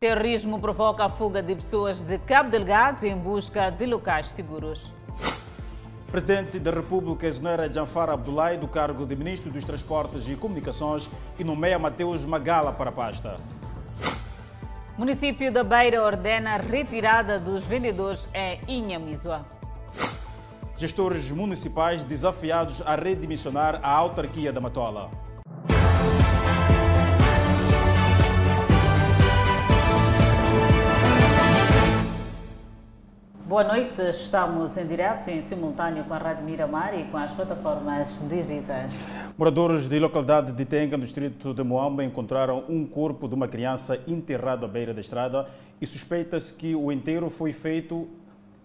Terrorismo provoca a fuga de pessoas de Cabo Delgado em busca de locais seguros. O presidente da República exonera Jafar Abdulai do cargo de ministro dos Transportes e Comunicações e nomeia Mateus Magala para a pasta. O município da Beira ordena a retirada dos vendedores em Inhamizua. Gestores municipais desafiados a redimensionar a autarquia da Matola. Boa noite, estamos em direto em simultâneo com a Rádio Miramar e com as plataformas digitais. Moradores da localidade de Tenga, no distrito de Moamba, encontraram um corpo de uma criança enterrado à beira da estrada e suspeita-se que o enterro foi feito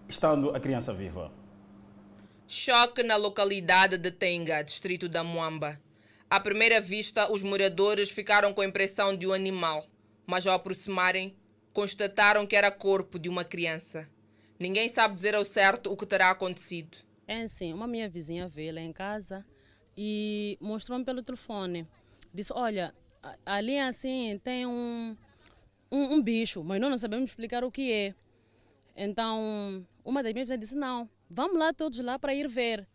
estando a criança viva. Choque na localidade de Tenga, distrito da Moamba. À primeira vista, os moradores ficaram com a impressão de um animal, mas ao aproximarem, constataram que era corpo de uma criança. Ninguém sabe dizer ao certo o que terá acontecido. É sim, uma minha vizinha veio lá em casa e mostrou-me pelo telefone. Disse, olha, ali assim tem um bicho, mas nós não sabemos explicar o que é. Então, uma das minhas vizinhas disse, não, vamos lá todos lá para ir ver.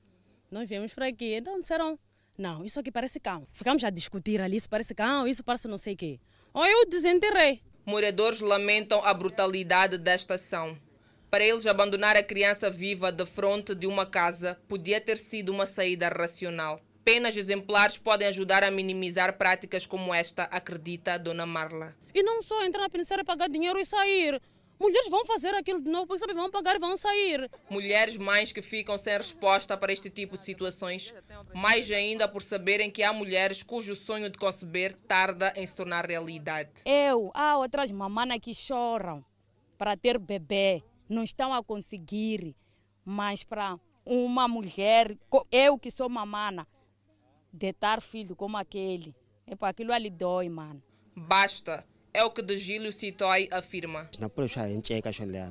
Nós viemos para aqui. Então disseram, não, isso aqui parece cão. Ficamos a discutir ali, isso parece cão, isso parece não sei o quê. Ou eu desenterrei. Moradores lamentam a brutalidade desta ação. Para eles, abandonar a criança viva de frente de uma casa podia ter sido uma saída racional. Penas exemplares podem ajudar a minimizar práticas como esta, acredita a dona Marla. E não só entrar na penitenciária, pagar dinheiro e sair. Mulheres vão fazer aquilo de novo, porque sabe, vão pagar e vão sair. Mulheres mães que ficam sem resposta para este tipo de situações, mais ainda por saberem que há mulheres cujo sonho de conceber tarda em se tornar realidade. Há outras mamanas que choram para ter bebê. Não estão a conseguir, mas para uma mulher, eu que sou mamana, deitar filho como aquele, é para aquilo ali dói, mano. Basta, é o que de Gílio Citoi afirma.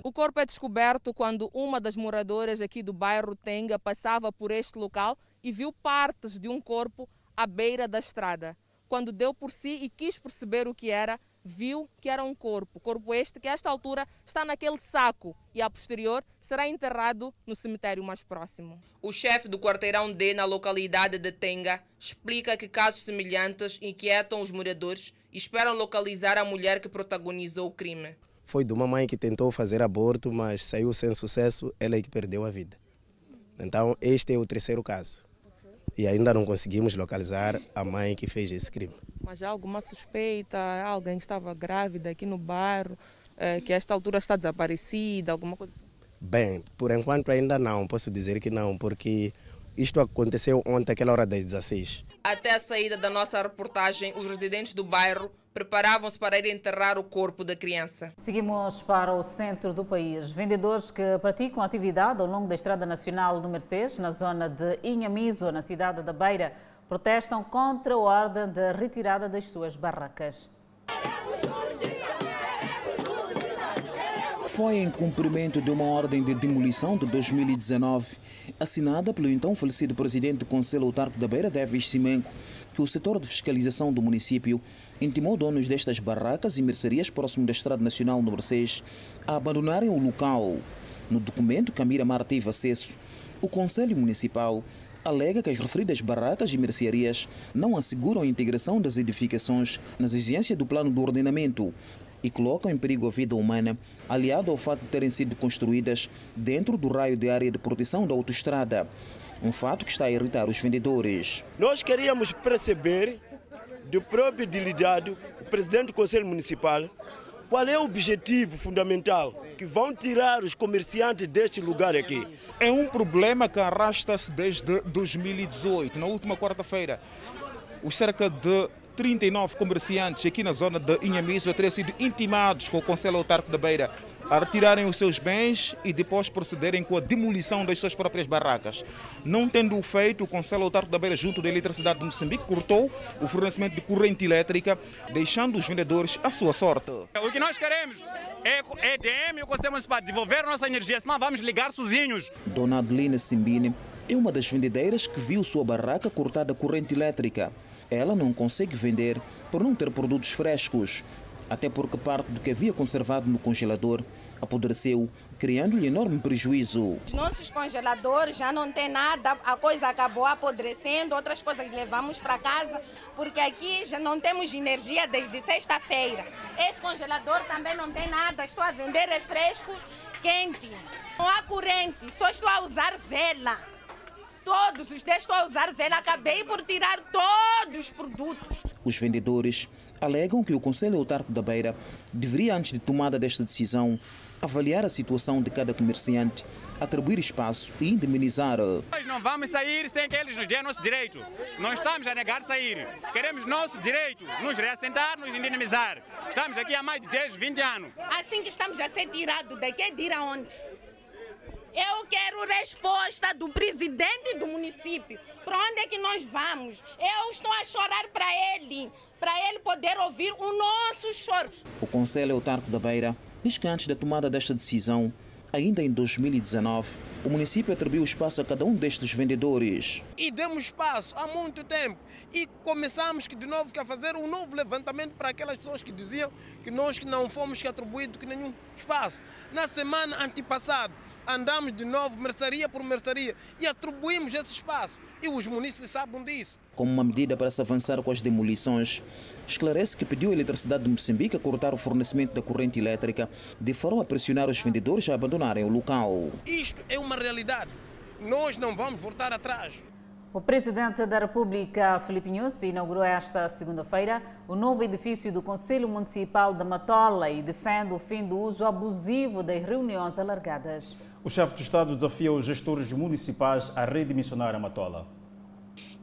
O corpo é descoberto quando uma das moradoras aqui do bairro Tenga passava por este local e viu partes de um corpo à beira da estrada. Quando deu por si e quis perceber o que era, viu que era um corpo este que a esta altura está naquele saco e a posterior será enterrado no cemitério mais próximo. O chefe do quarteirão D na localidade de Tenga explica que casos semelhantes inquietam os moradores e esperam localizar a mulher que protagonizou o crime. Foi de uma mãe que tentou fazer aborto, mas saiu sem sucesso, ela é que perdeu a vida. Então este é o terceiro caso e ainda não conseguimos localizar a mãe que fez esse crime. Mas há alguma suspeita, alguém que estava grávida aqui no bairro, que a esta altura está desaparecida, alguma coisa assim? Bem, por enquanto ainda não, posso dizer que não, porque isto aconteceu ontem, àquela hora das 16. Até a saída da nossa reportagem, os residentes do bairro preparavam-se para ir enterrar o corpo da criança. Seguimos para o centro do país. Vendedores que praticam atividade ao longo da Estrada Nacional nº 6, na zona de Inhamiso, na cidade da Beira, protestam contra a ordem de retirada das suas barracas. Foi em cumprimento de uma ordem de demolição de 2019, assinada pelo então falecido presidente do Conselho Autárquico da Beira, Daviz Simango, que o setor de fiscalização do município intimou donos destas barracas e mercearias próximo da Estrada Nacional nº 6 a abandonarem o local. No documento que a Miramar teve acesso, o Conselho Municipal alega que as referidas barracas e mercearias não asseguram a integração das edificações nas exigências do plano do ordenamento e colocam em perigo a vida humana, aliado ao fato de terem sido construídas dentro do raio de área de proteção da autoestrada, um fato que está a irritar os vendedores. Nós queríamos perceber, do próprio delegado, o presidente do Conselho Municipal, qual é o objetivo fundamental que vão tirar os comerciantes deste lugar aqui? É um problema que arrasta-se desde 2018. Na última quarta-feira, os cerca de 39 comerciantes aqui na zona de Inhamiso teriam sido intimados com o Conselho Autárquico da Beira a retirarem os seus bens e depois procederem com a demolição das suas próprias barracas. Não tendo o feito, o Conselho Autárquico da Beira, junto da Eletricidade de Moçambique, cortou o fornecimento de corrente elétrica, deixando os vendedores à sua sorte. O que nós queremos é a EDM e o Conselho Municipal devolver a nossa energia, senão vamos ligar sozinhos. Dona Adeline Simbini é uma das vendedeiras que viu sua barraca cortada a corrente elétrica. Ela não consegue vender por não ter produtos frescos. até porque parte do que havia conservado no congelador apodreceu, criando-lhe enorme prejuízo. Os nossos congeladores já não tem nada, a coisa acabou apodrecendo, outras coisas levamos para casa, porque aqui já não temos energia desde sexta-feira. Esse congelador também não tem nada, estou a vender refrescos quentes. Não há corrente, só estou a usar vela. Todos os dias estou a usar vela, acabei por tirar todos os produtos. Os vendedores alegam que o Conselho Autárquico da Beira deveria, antes de tomada desta decisão, avaliar a situação de cada comerciante, atribuir espaço e indemnizar. Nós não vamos sair sem que eles nos dêem nosso direito. Não estamos a negar sair. Queremos nosso direito, nos reassentar, nos indemnizar. Estamos aqui há mais de 10, 20 anos. Assim que estamos a ser tirados daqui, é de ir aonde? Eu quero resposta do presidente do município. Para onde é que nós vamos? Eu estou a chorar para ele poder ouvir o nosso choro. O Conselho Autárquico da Beira diz que antes da tomada desta decisão, ainda em 2019, o município atribuiu espaço a cada um destes vendedores. E demos espaço há muito tempo e começamos de novo a fazer um novo levantamento para aquelas pessoas que diziam que nós não fomos atribuídos nenhum espaço. Na semana antepassada, andamos de novo, mercearia por mercearia, e atribuímos esse espaço. E os munícipes sabem disso. Como uma medida para se avançar com as demolições, esclarece que pediu a Eletricidade de Moçambique a cortar o fornecimento da corrente elétrica, de forma a pressionar os vendedores a abandonarem o local. Isto é uma realidade. Nós não vamos voltar atrás. O presidente da República, Filipe Nyusi, inaugurou esta segunda-feira o novo edifício do Conselho Municipal de Matola e defende o fim do uso abusivo das reuniões alargadas. O chefe de Estado desafia os gestores municipais a redimensionar a Matola.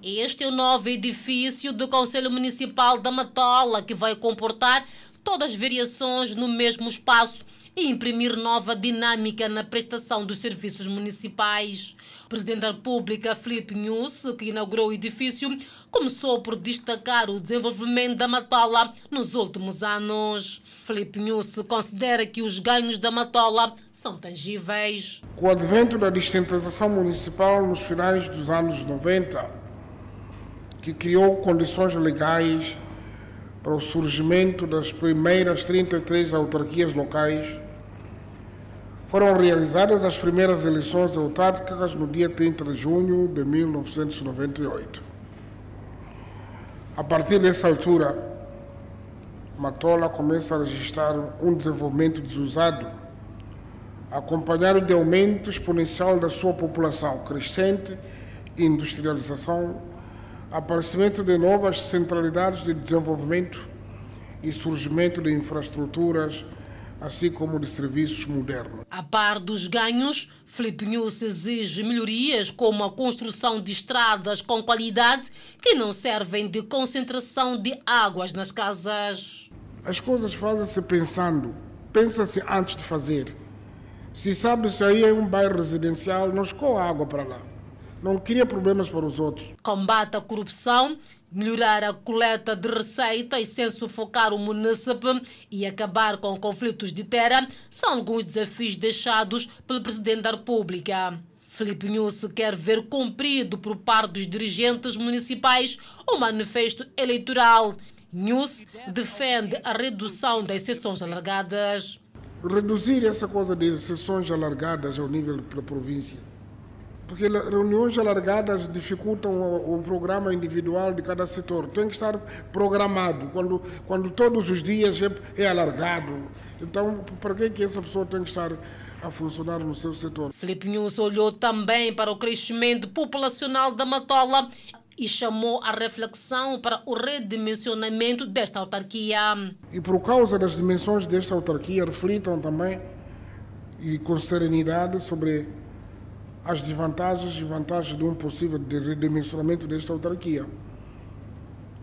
Este é o novo edifício do Conselho Municipal de Matola, que vai comportar todas as variações no mesmo espaço e imprimir nova dinâmica na prestação dos serviços municipais. O presidente da República, Filipe Nyusi, que inaugurou o edifício, começou por destacar o desenvolvimento da Matola nos últimos anos. Filipe Nyusi considera que os ganhos da Matola são tangíveis. Com o advento da descentralização municipal nos finais dos anos 90, que criou condições legais para o surgimento das primeiras 33 autarquias locais, foram realizadas as primeiras eleições autárquicas no dia 30 de junho de 1998. A partir dessa altura, Matola começa a registrar um desenvolvimento desusado, acompanhado de aumento exponencial da sua população, crescente industrialização, aparecimento de novas centralidades de desenvolvimento e surgimento de infraestruturas, assim como de serviços modernos. A par dos ganhos, Filipe Nyusi exige melhorias como a construção de estradas com qualidade que não servem de concentração de águas nas casas. As coisas fazem-se pensando, pensa-se antes de fazer. Se sabe se aí é um bairro residencial, não escoa água para lá. Não cria problemas para os outros. Combate a corrupção, melhorar a coleta de receitas sem sufocar o munícipe e acabar com conflitos de terra são alguns desafios deixados pelo presidente da República. Filipe Nyusi quer ver cumprido por parte dos dirigentes municipais o manifesto eleitoral. Nyusi defende a redução das sessões alargadas. Reduzir essa coisa de sessões alargadas ao nível da província. Porque reuniões alargadas dificultam o programa individual de cada setor. Tem que estar programado, quando todos os dias é alargado. Então, para que essa pessoa tem que estar a funcionar no seu setor? Filipe Nyusi olhou também para o crescimento populacional da Matola e chamou a reflexão para o redimensionamento desta autarquia. E por causa das dimensões desta autarquia, reflitam também e com serenidade sobre as desvantagens e vantagens de um possível redimensionamento desta autarquia.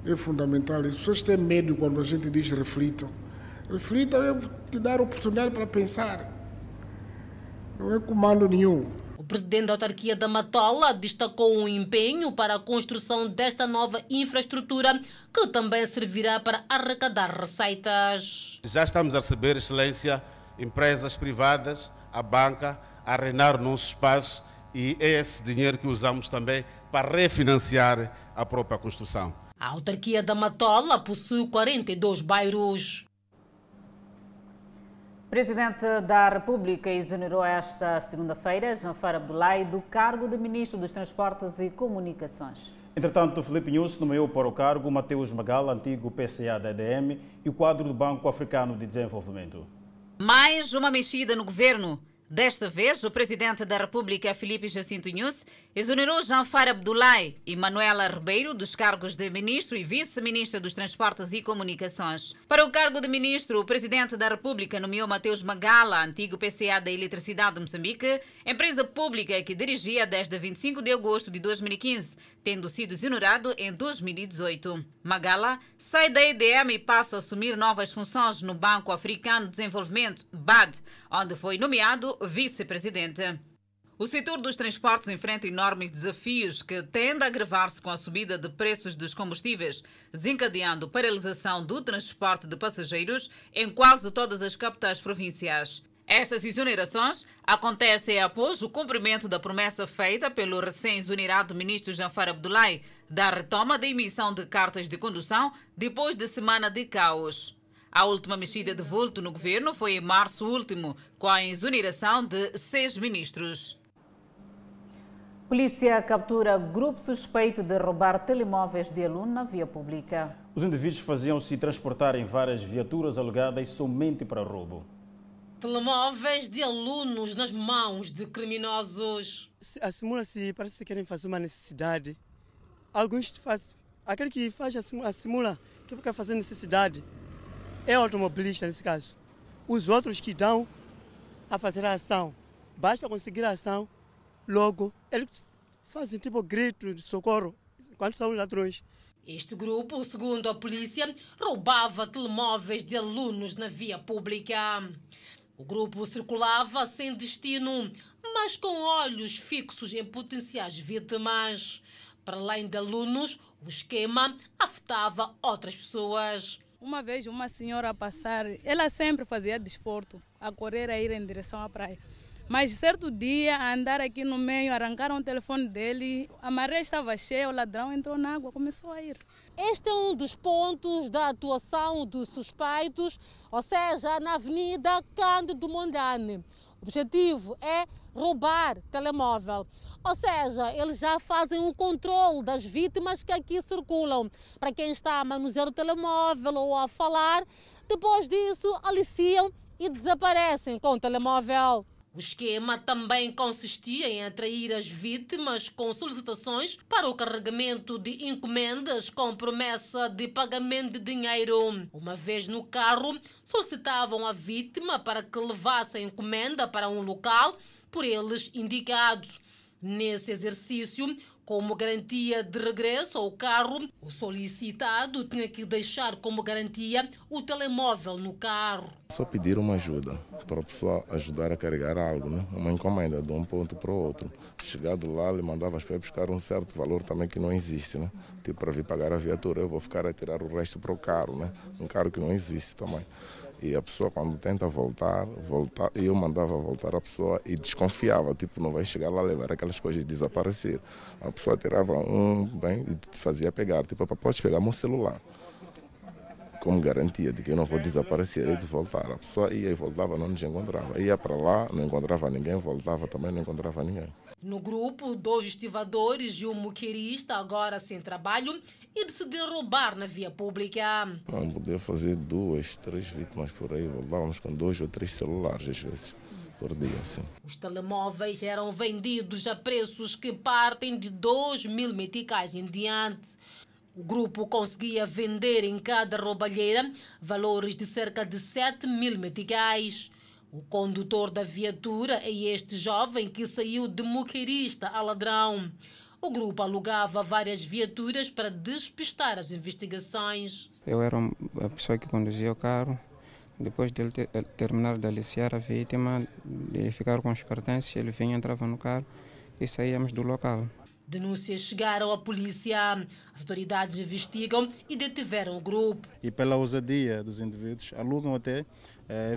É fundamental. As pessoas têm medo quando a gente diz reflitam. Reflitam é te dar oportunidade para pensar. Não é comando nenhum. O presidente da autarquia da Matola destacou um empenho para a construção desta nova infraestrutura, que também servirá para arrecadar receitas. Já estamos a receber, excelência, empresas privadas, a banca, a reinar o nosso espaço. E é esse dinheiro que usamos também para refinanciar a própria construção. A autarquia da Matola possui 42 bairros. O Presidente da República exonerou esta segunda-feira João Fara Boulay do cargo de Ministro dos Transportes e Comunicações. Entretanto, Filipe Nyusi nomeou para o cargo Mateus Magala, antigo PCA da EDM, e o quadro do Banco Africano de Desenvolvimento. Mais uma mexida no governo. Desta vez, o Presidente da República, Filipe Jacinto Nyusi, exonerou João Fara Boulay e Manuela Ribeiro dos cargos de Ministro e Vice-Ministro dos Transportes e Comunicações. Para o cargo de Ministro, o Presidente da República nomeou Mateus Magala, antigo PCA da Eletricidade de Moçambique, empresa pública que dirigia desde 25 de agosto de 2015, tendo sido exonerado em 2018. Magala sai da EDM e passa a assumir novas funções no Banco Africano de Desenvolvimento, BAD, onde foi nomeado Vice-presidente. O setor dos transportes enfrenta enormes desafios que tendem a agravar-se com a subida de preços dos combustíveis, desencadeando paralisação do transporte de passageiros em quase todas as capitais provinciais. Estas exonerações acontecem após o cumprimento da promessa feita pelo recém-exonerado ministro Jafar Abdulai da retoma da emissão de cartas de condução depois de semana de caos. A última mexida de vulto no governo foi em março último, com a exoneração de 6 ministros. Polícia captura grupo suspeito de roubar telemóveis de aluno na via pública. Os indivíduos faziam-se transportar em várias viaturas alugadas somente para roubo. Telemóveis de alunos nas mãos de criminosos. Assimula-se, parece que querem fazer uma necessidade. Alguns fazem, aquele que faz assimula, que quer fazer necessidade. É automobilista nesse caso. Os outros que dão a fazer a ação, basta conseguir a ação, logo eles fazem tipo grito de socorro, enquanto são ladrões. Este grupo, segundo a polícia, roubava telemóveis de alunos na via pública. O grupo circulava sem destino, mas com olhos fixos em potenciais vítimas. Para além de alunos, o esquema afetava outras pessoas. Uma vez, uma senhora a passar, ela sempre fazia desporto, a correr, a ir em direção à praia. Mas certo dia, a andar aqui no meio, arrancaram o telefone dele, a maré estava cheia, o ladrão entrou na água, começou a ir. Este é um dos pontos da atuação dos suspeitos, ou seja, na Avenida Cândido Mondlane. O objetivo é roubar telemóvel. Ou seja, eles já fazem um controle das vítimas que aqui circulam. Para quem está a manusear o telemóvel ou a falar, depois disso aliciam e desaparecem com o telemóvel. O esquema também consistia em atrair as vítimas com solicitações para o carregamento de encomendas com promessa de pagamento de dinheiro. Uma vez no carro, solicitavam a vítima para que levasse a encomenda para um local por eles indicado. Nesse exercício, como garantia de regresso ao carro, o solicitado tinha que deixar como garantia o telemóvel no carro. Só pedir uma ajuda, para a pessoa ajudar a carregar algo, né? Uma encomenda de um ponto para o outro. Chegado lá, ele mandava as pessoas buscar um certo valor também que não existe, né? Tipo, para vir pagar a viatura, eu vou ficar a tirar o resto para o carro, né? Um carro que não existe também. E a pessoa, quando tenta voltar, eu mandava voltar a pessoa e desconfiava, tipo, não vai chegar lá levar aquelas coisas e desaparecer. A pessoa tirava um bem e fazia pegar, tipo, podes pegar meu celular, como garantia de que eu não vou desaparecer e de voltar. A pessoa ia e voltava, não nos encontrava. Ia para lá, não encontrava ninguém, voltava também, não encontrava ninguém. No grupo, 2 estivadores e um moqueirista, agora sem trabalho, e decidiram roubar na via pública. Não, podia fazer 2, 3 vítimas por aí, roubávamos com 2 ou 3 celulares às vezes, por dia. Assim. Os telemóveis eram vendidos a preços que partem de 2.000 meticais em diante. O grupo conseguia vender em cada roubalheira valores de cerca de 7.000 meticais. O condutor da viatura é este jovem que saiu de moqueirista a ladrão. O grupo alugava várias viaturas para despistar as investigações. Eu era a pessoa que conduzia o carro. Depois de ele terminar de aliciar a vítima, de ficar com os pertences, ele vinha, entrava no carro e saíamos do local. Denúncias chegaram à polícia. As autoridades investigam e detiveram o grupo. E pela ousadia dos indivíduos, alugam até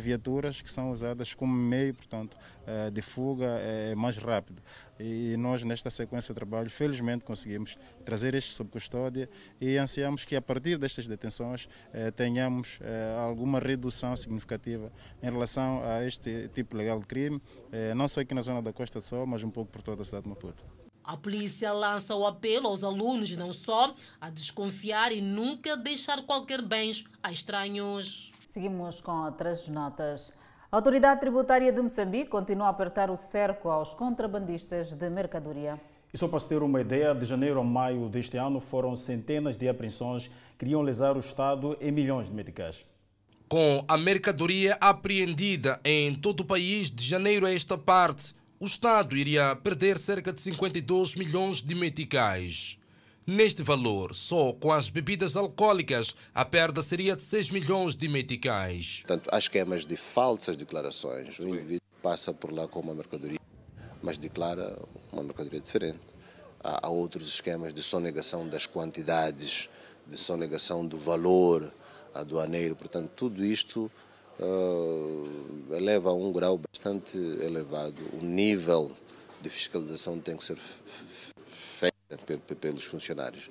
viaturas que são usadas como meio, portanto, de fuga mais rápido. E nós, nesta sequência de trabalho, felizmente conseguimos trazer este sob custódia e ansiamos que, a partir destas detenções, tenhamos alguma redução significativa em relação a este tipo legal de crime, não só aqui na zona da Costa do Sol, mas um pouco por toda a cidade de Maputo. A polícia lança o apelo aos alunos, não só, a desconfiar e nunca deixar qualquer bens a estranhos. Seguimos com outras notas. A Autoridade Tributária de Moçambique continua a apertar o cerco aos contrabandistas de mercadoria. E só para se ter uma ideia, de janeiro a maio deste ano foram centenas de apreensões que iriam lesar o Estado em milhões de meticais. Com a mercadoria apreendida em todo o país de janeiro a esta parte, o Estado iria perder cerca de 52 milhões de meticais. Neste valor, só com as bebidas alcoólicas, a perda seria de 6 milhões de meticais. Portanto, há esquemas de falsas declarações. O indivíduo passa por lá com uma mercadoria, mas declara uma mercadoria diferente. Há outros esquemas de sonegação das quantidades, de sonegação do valor aduaneiro. Portanto, tudo isto eleva a um grau bastante elevado. O nível de fiscalização tem que ser pelos funcionários.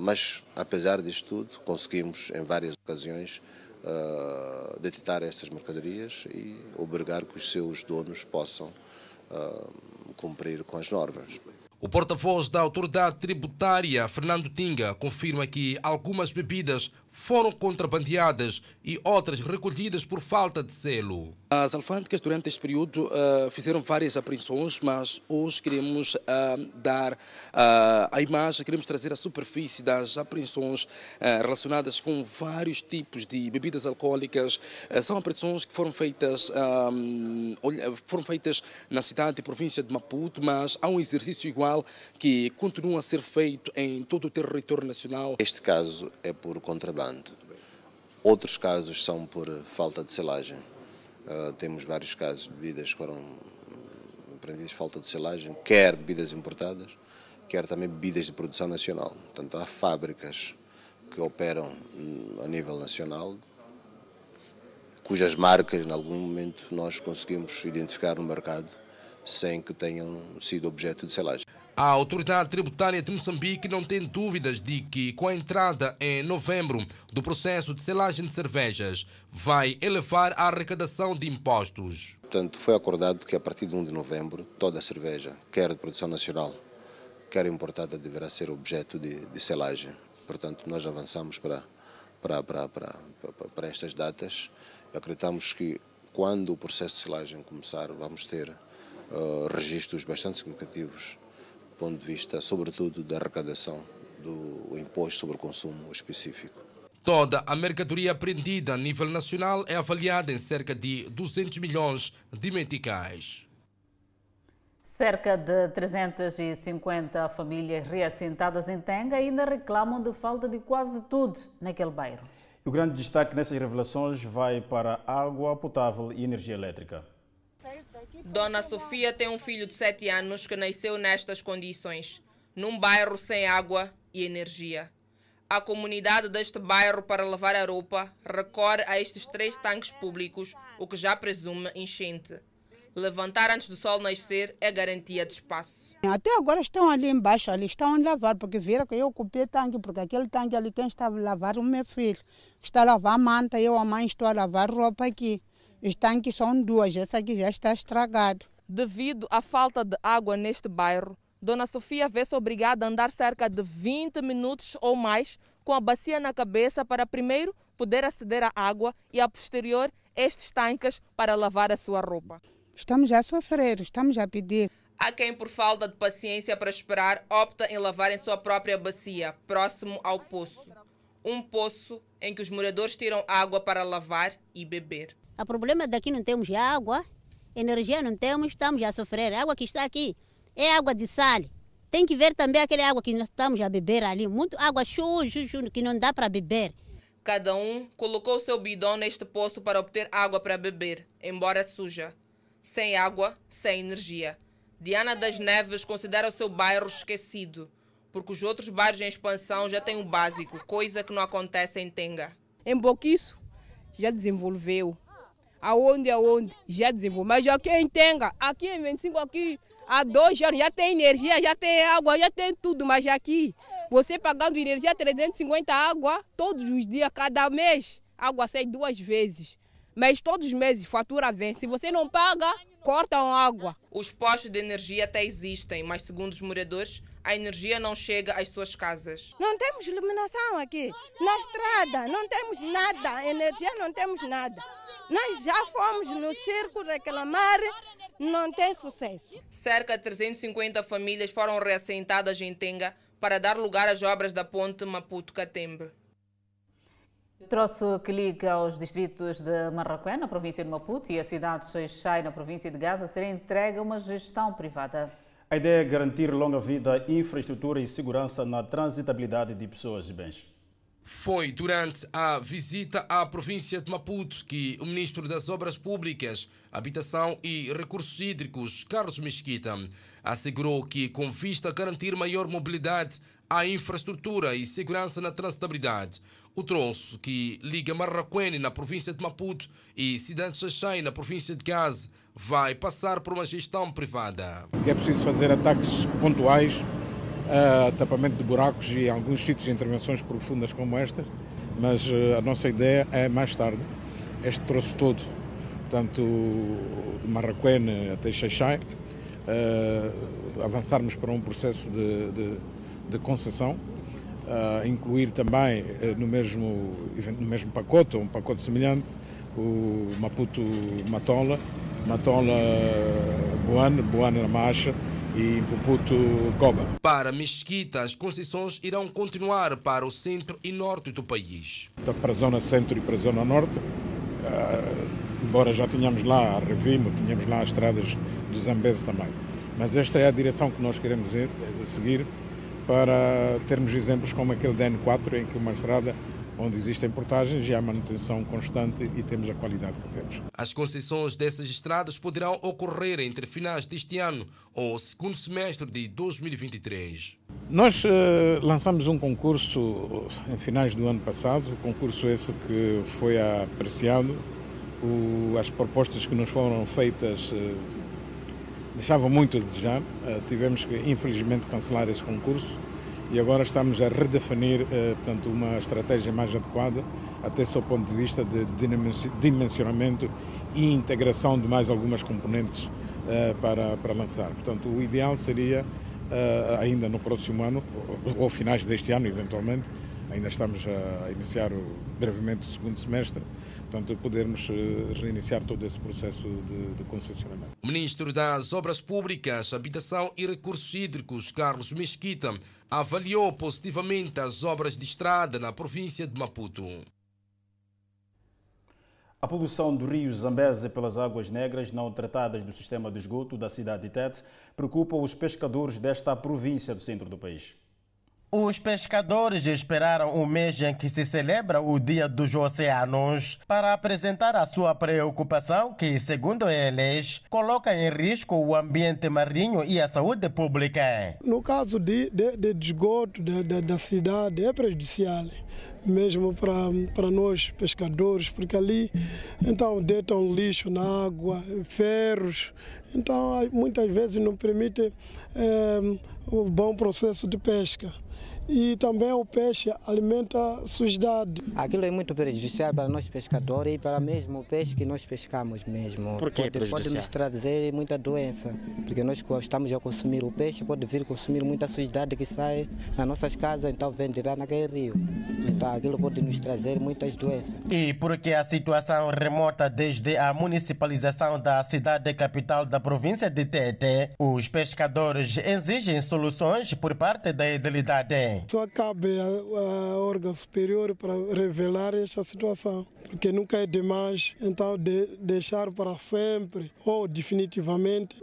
Mas, apesar disto tudo, conseguimos, em várias ocasiões, detectar estas mercadorias e obrigar que os seus donos possam cumprir com as normas. O porta-voz da Autoridade Tributária, Fernando Tinga, confirma que algumas bebidas foram contrabandeadas e outras recolhidas por falta de selo. As alfândegas durante este período fizeram várias apreensões, mas hoje queremos dar a imagem, queremos trazer a superfície das apreensões relacionadas com vários tipos de bebidas alcoólicas. São apreensões que foram feitas na cidade e província de Maputo, mas há um exercício igual que continua a ser feito em todo o território nacional. Este caso é por contrabando. Outros casos são por falta de selagem. Temos vários casos de bebidas que foram apreendidas por falta de selagem, quer bebidas importadas, quer também bebidas de produção nacional. Portanto, há fábricas que operam a nível nacional, cujas marcas, em algum momento, nós conseguimos identificar no mercado sem que tenham sido objeto de selagem. A Autoridade Tributária de Moçambique não tem dúvidas de que, com a entrada em novembro do processo de selagem de cervejas, vai elevar a arrecadação de impostos. Portanto, foi acordado que, a partir de 1 de novembro, toda a cerveja, quer de produção nacional, quer importada, deverá ser objeto de selagem. Portanto, nós avançamos para estas datas. Acreditamos que, quando o processo de selagem começar, vamos ter registros bastante significativos do ponto de vista, sobretudo, da arrecadação do imposto sobre o consumo específico. Toda a mercadoria apreendida a nível nacional é avaliada em cerca de 200 milhões de meticais. Cerca de 350 famílias reassentadas em Tenga ainda reclamam de falta de quase tudo naquele bairro. O grande destaque nessas revelações vai para água potável e energia elétrica. Dona Sofia tem um filho de 7 anos que nasceu nestas condições, num bairro sem água e energia. A comunidade deste bairro, para lavar a roupa, recorre a estes 3 tanques públicos, o que já presume enchente. Levantar antes do sol nascer é garantia de espaço. Até agora estão ali embaixo, ali estão a lavar, porque viram que eu ocupei o tanque, porque aquele tanque ali quem está a lavar o meu filho. Está a lavar a manta, eu a mãe estou a lavar roupa aqui. Os tanques são 2, essa aqui já está estragada. Devido à falta de água neste bairro, Dona Sofia vê-se obrigada a andar cerca de 20 minutos ou mais com a bacia na cabeça para primeiro poder aceder à água e, a posterior, estes tanques para lavar a sua roupa. Estamos a sofrer, estamos a pedir. Há quem, por falta de paciência para esperar, opta em lavar em sua própria bacia, próximo ao poço. Um poço em que os moradores tiram água para lavar e beber. O problema daqui não temos água, energia não temos, estamos a sofrer. A água que está aqui é água de sal. Tem que ver também aquela água que nós estamos a beber ali. Muito água suja que não dá para beber. Cada um colocou seu bidão neste poço para obter água para beber, embora suja. Sem água, sem energia. Diana das Neves considera o seu bairro esquecido, porque os outros bairros em expansão já têm o básico, coisa que não acontece em Tenga. Em Boquiço já desenvolveu, aonde já desenvolveu, mas aqui em Tenga, aqui em 25, aqui há 2 anos já tem energia, já tem água, já tem tudo, mas aqui você pagando energia 350 água todos os dias, cada mês, água sai 2 vezes, mas todos os meses fatura vem, se você não paga, cortam água. Os postos de energia até existem, mas segundo os moradores, a energia não chega às suas casas. Não temos iluminação aqui, na estrada, não temos nada, energia não temos nada. Nós já fomos no circo reclamar, não tem sucesso. Cerca de 350 famílias foram reassentadas em Tenga para dar lugar às obras da ponte Maputo-Catembe. Troço que liga os distritos de Marracuene, na província de Maputo, e a cidade de Xai-Xai, na província de Gaza, será entregue a uma gestão privada. A ideia é garantir longa vida, infraestrutura e segurança na transitabilidade de pessoas e bens. Foi durante a visita à província de Maputo que o ministro das Obras Públicas, Habitação e Recursos Hídricos, Carlos Mesquita, assegurou que, com vista a garantir maior mobilidade, a infraestrutura e segurança na transitabilidade, o troço que liga Marracuene, na província de Maputo, e cidade de Xai-Xai, na província de Gaza, vai passar por uma gestão privada. É preciso fazer ataques pontuais, tapamento de buracos e alguns sítios de intervenções profundas como esta, mas a nossa ideia é, mais tarde, este troço todo, portanto, de Marracuene até Xai-Xai, avançarmos para um processo de concessão, incluir também no mesmo pacote, ou um pacote semelhante, o Maputo Matola, Matola Boane, Boane Macha e Maputo Goba. Para Mesquita, as concessões irão continuar para o centro e norte do país. Então, para a zona centro e para a zona norte, embora já tenhamos lá a Revimo, tínhamos lá as estradas do Zambeze também. Mas esta é a direção que nós queremos seguir, para termos exemplos como aquele da N4, em que uma estrada onde existem portagens e há manutenção constante e temos a qualidade que temos. As concessões dessas estradas poderão ocorrer entre finais deste ano ou segundo semestre de 2023. Nós lançamos um concurso em finais do ano passado, um concurso esse que foi apreciado. As propostas que nos foram feitas deixava muito a desejar, tivemos que infelizmente cancelar esse concurso e agora estamos a redefinir, portanto, uma estratégia mais adequada, até seu ponto de vista de dimensionamento e integração de mais algumas componentes para lançar. Portanto, o ideal seria ainda no próximo ano, ou finais deste ano eventualmente, ainda estamos a iniciar brevemente o segundo semestre, portanto, podermos reiniciar todo esse processo de concessionamento. O ministro das Obras Públicas, Habitação e Recursos Hídricos, Carlos Mesquita, avaliou positivamente as obras de estrada na província de Maputo. A poluição do rio Zambeze pelas águas negras não tratadas do sistema de esgoto da cidade de Tete preocupa os pescadores desta província do centro do país. Os pescadores esperaram o mês em que se celebra o Dia dos Oceanos para apresentar a sua preocupação que, segundo eles, coloca em risco o ambiente marinho e a saúde pública. No caso de esgoto da cidade, é prejudicial mesmo para nós pescadores, porque ali então deitam lixo na água, ferros, então muitas vezes não permite um bom processo de pesca. E também o peixe alimenta a sujidade. Aquilo é muito prejudicial para nós pescadores e para mesmo o peixe que nós pescamos mesmo. Por que pode nos trazer muita doença, porque nós estamos a consumir o peixe, pode vir consumir muita sujidade que sai nas nossas casas, então venderá naquele rio. Então aquilo pode nos trazer muitas doenças. E porque a situação remota desde a municipalização da cidade capital da província de Tete, os pescadores exigem soluções por parte da edilidade. Só cabe a órgão superior para revelar esta situação, porque nunca é demais, então deixar para sempre ou definitivamente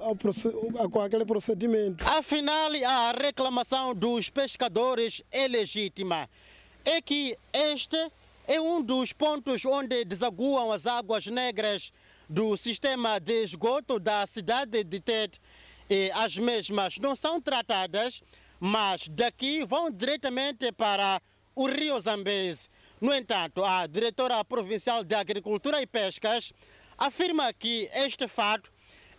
com aquele procedimento. Afinal, a reclamação dos pescadores é legítima. É que este é um dos pontos onde desaguam as águas negras do sistema de esgoto da cidade de Tete as mesmas não são tratadas, mas daqui vão diretamente para o Rio Zambeze. No entanto, a diretora provincial de Agricultura e Pescas afirma que este fato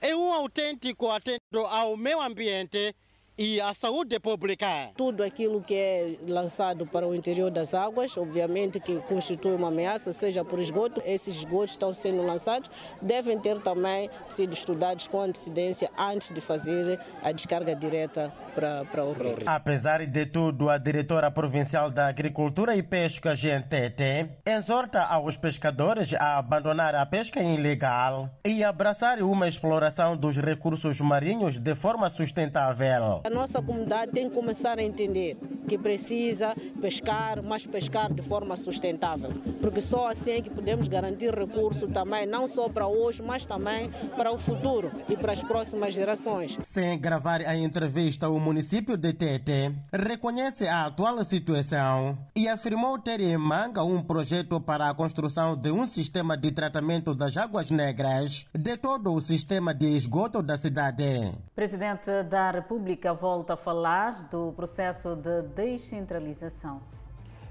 é um autêntico atentado ao meio ambiente e à saúde pública. Tudo aquilo que é lançado para o interior das águas, obviamente que constitui uma ameaça, seja por esgoto, esses esgotos estão sendo lançados, devem ter também sido estudados com antecedência antes de fazer a descarga direta para o rio. Apesar de tudo, a diretora provincial da Agricultura e Pesca, Tete, exorta aos pescadores a abandonar a pesca ilegal e abraçar uma exploração dos recursos marinhos de forma sustentável. A nossa comunidade tem que começar a entender que precisa pescar, mas pescar de forma sustentável, porque só assim é que podemos garantir recurso também, não só para hoje, mas também para o futuro e para as próximas gerações. Sem gravar a entrevista, o município de Tete reconhece a atual situação e afirmou ter em manga um projeto para a construção de um sistema de tratamento das águas negras de todo o sistema de esgoto da cidade. Presidente da República volta a falar do processo de descentralização.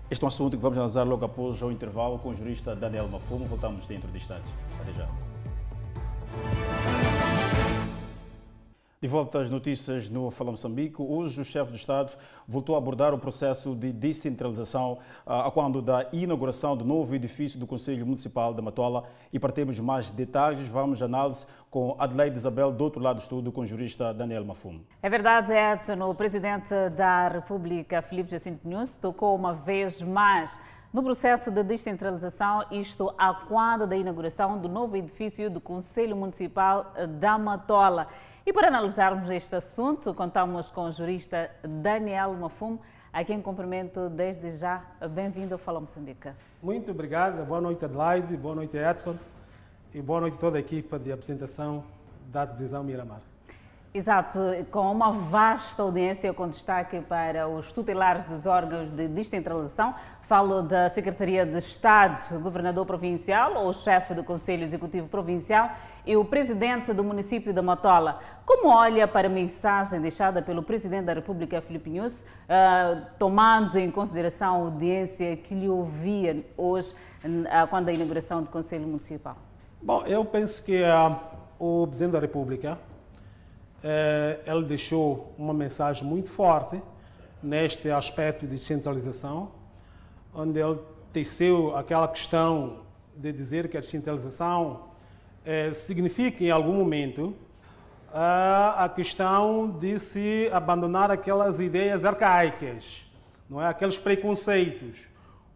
Este é um assunto que vamos analisar logo após o intervalo com o jurista Daniel Mafumo. Voltamos dentro de instantes. Até já. De volta às notícias no Fala Moçambique, hoje o chefe de Estado voltou a abordar o processo de descentralização a quando da inauguração do novo edifício do Conselho Municipal de Matola. E para termos mais detalhes, vamos à análise com Adelaide Isabel, do outro lado do estúdio, com o jurista Daniel Mafumo. É verdade, Edson, o presidente da República, Filipe Nyusi, tocou uma vez mais no processo de descentralização, isto a quando da inauguração do novo edifício do Conselho Municipal da Matola. E para analisarmos este assunto, contamos com o jurista Daniel Mafumo, a quem cumprimento desde já. Bem-vindo ao Fala Moçambique. Muito obrigado. Boa noite, Adelaide. Boa noite, Edson. E boa noite a toda a equipa de apresentação da Televisão Miramar. Exato. Com uma vasta audiência, com destaque para os tutelares dos órgãos de descentralização, falo da Secretaria de Estado, Governador Provincial ou Chefe do Conselho Executivo Provincial e o Presidente do município de Matola. Como olha para a mensagem deixada pelo Presidente da República, Filipe Nyusi, tomando em consideração a audiência que lhe ouvia hoje, quando a inauguração do Conselho Municipal? Bom, eu penso que o Presidente da República ele deixou uma mensagem muito forte neste aspecto de descentralização, onde ele teceu aquela questão de dizer que a descentralização significa, em algum momento, a questão de se abandonar aquelas ideias arcaicas, não é? Aqueles preconceitos.